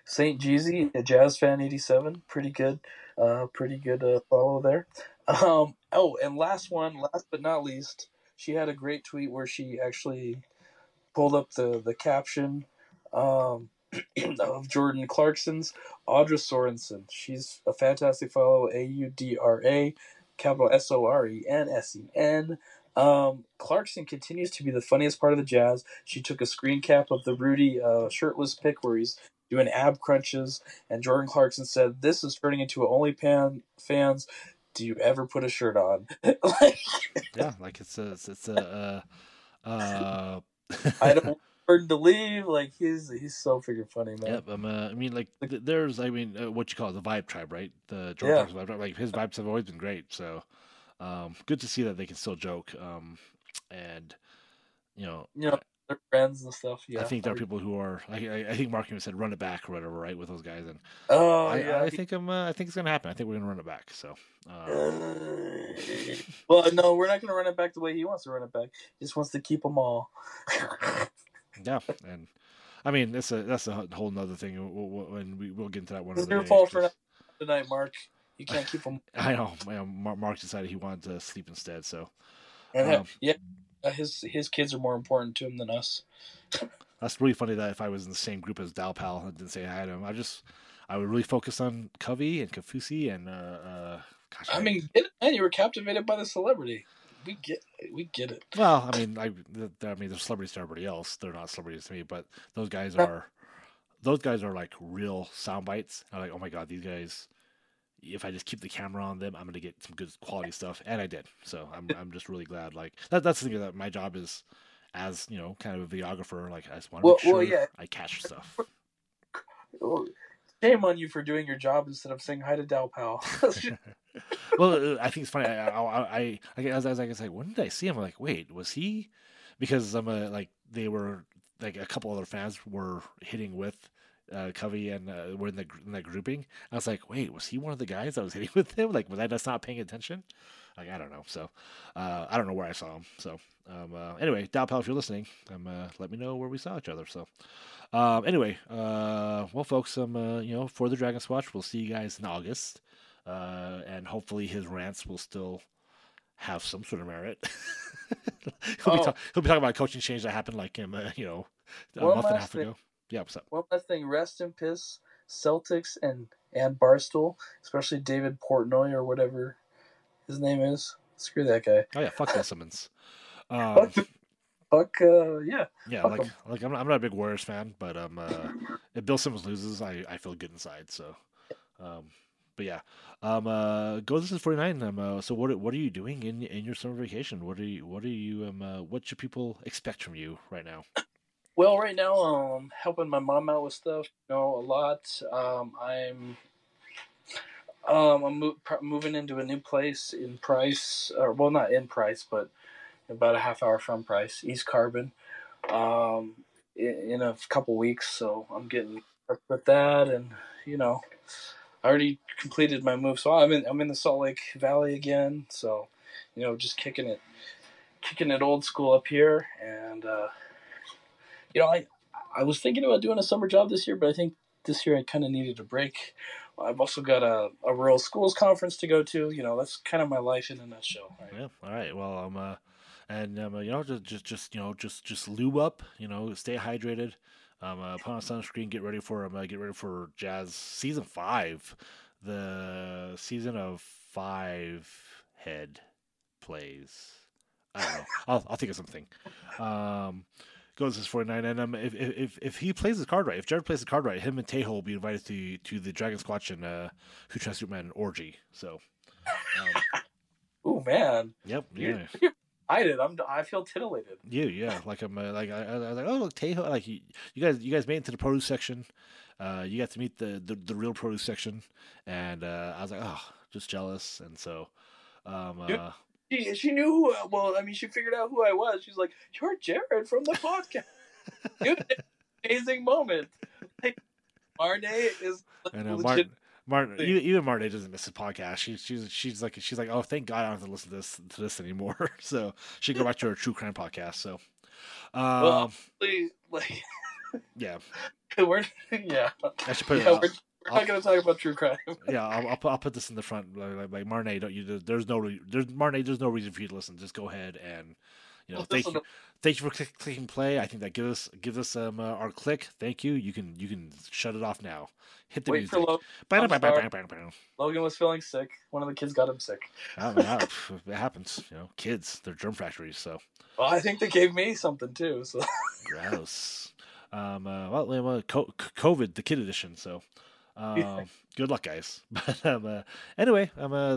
Saint Jeezy, a Jazz Fan 87, pretty good follow there. And last but not least, she had a great tweet where she actually pulled up the caption of Jordan Clarkson's Audra Sorensen. She's a fantastic follow, AUDRA SORENSEN. Clarkson continues to be the funniest part of the Jazz. She took a screen cap of the Rudy shirtless pic where he's doing ab crunches, and Jordan Clarkson said, "This is turning into OnlyFans. Do you ever put a shirt on?" I don't. To leave, like he's so freaking funny, man. Yep, the vibe tribe, right? The Jordan Clarkson vibe tribe, like his vibes have always been great. So, good to see that they can still joke, and they're friends and stuff. Yeah, I think there are people who are. I think Mark even said run it back or whatever, right? With those guys, and I think it's gonna happen. I think we're gonna run it back. So, well, no, we're not gonna run it back the way he wants to run it back. He just wants to keep them all. Yeah, and I mean that's a whole nother thing. We'll get into that one. It's your fault for tonight, Mark. You can't keep him. I know. Mark decided he wanted to sleep instead. So, his kids are more important to him than us. That's really funny that if I was in the same group as Dal Pal and didn't say hi to him, I would really focus on Covey and Kofusi and you were captivated by the celebrity. We get it. Well, I mean, they're celebrities to everybody else. They're not celebrities to me, but those guys are like real sound bites. I'm like, oh my God, these guys. If I just keep the camera on them, I'm gonna get some good quality stuff, and I did. So I'm just really glad. Like that's the thing that my job is, as kind of a videographer. Like I just want to make sure I catch stuff. Shame on you for doing your job instead of saying hi to Dal Powell. Well, I think it's funny. I was like, when did I see him? I'm like, wait, was he? Because a couple other fans were hitting with Covey and were in that grouping. I was like, wait, was he one of the guys that was hitting with him? Like, was I just not paying attention? Like, I don't know. So, I don't know where I saw him. So, anyway, Dal Powell, if you're listening, let me know where we saw each other. So. Well, folks, for the Dragon Squatch, we'll see you guys in August, and hopefully his rants will still have some sort of merit. He'll be talking about a coaching change that happened like him, a month and a half ago. Yeah, what's up? One last thing, rest in peace, Celtics and Barstool, especially David Portnoy or whatever his name is. Screw that guy. Oh yeah, fuck Bill Simmons. I'm not a big Warriors fan, but if Bill Simmons loses, I feel good inside. So, go. This is 49. So what are you doing in your summer vacation? What should people expect from you right now? Well, right now I'm helping my mom out with stuff. A lot. I'm moving into a new place in Price. Well, not in Price, but about a half hour from Price, East Carbon, in a couple weeks. So I'm getting up with that, and I already completed my move. So I'm in the Salt Lake Valley again. So just kicking it old school up here. And I was thinking about doing a summer job this year, but I think this year I kind of needed a break. I've also got a rural schools conference to go to. That's kind of my life in a nutshell. Right? Yeah. All right. Well, And just lube up, stay hydrated, Put on sunscreen. Get ready for him. Get ready for Jazz season 5, the season of 5 head plays. I don't know. I'll think of something. Goes as 49, and if he plays his card right, if Jared plays his card right, him and Tejo will be invited to the Dragon Squatch and Who Trusts Superman orgy. So, oh man, yep, yeah. I did. I feel titillated. Yeah. Like I'm like I was like, oh look, Tejo, like you guys made it to the produce section. You got to meet the real produce section, and I was like, oh, just jealous, and so, She knew who. Well, I mean, she figured out who I was. She's like, "You're Jared from the podcast." Dude, amazing moment. Like, Marnay is. I know Martin. Even Marnay doesn't miss the podcast. She's like, "Oh, thank God I don't have to listen to this anymore." So she can go back to her true crime podcast. So, well, please, like, yeah, yeah. I should put it out. We're not going to talk about true crime. Yeah, I'll put this in the front. Like Marnay, there's no reason for you to listen. Just go ahead and, thank you for clicking play. I think that gives us our click. Thank you. You can shut it off now. Hit the music. Bang. Logan was feeling sick. One of the kids got him sick. I don't know. It happens. Kids, they're germ factories. So. Well, I think they gave me something too. So. Gross. Well, COVID, the kid edition. So. Good luck, guys. But anyway,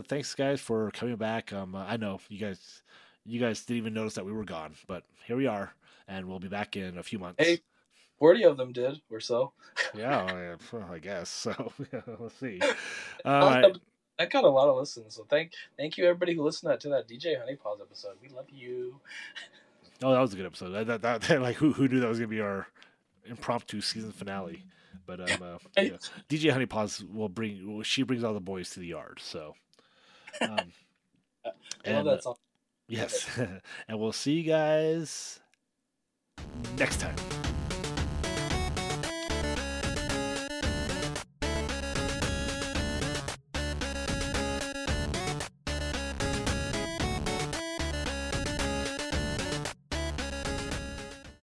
thanks guys for coming back. I know you guys didn't even notice that we were gone, but here we are, and we'll be back in a few months. Hey, 40 of them did or so. Yeah, I guess so. Let's see. Right. I got a lot of listens, so thank you everybody who listened to that DJ Honey Paws episode. We love you. Oh, that was a good episode. That like who knew that was gonna be our impromptu season finale. But DJ Honey Paws brings all the boys to the yard. So, and that song. Yes, and we'll see you guys next time.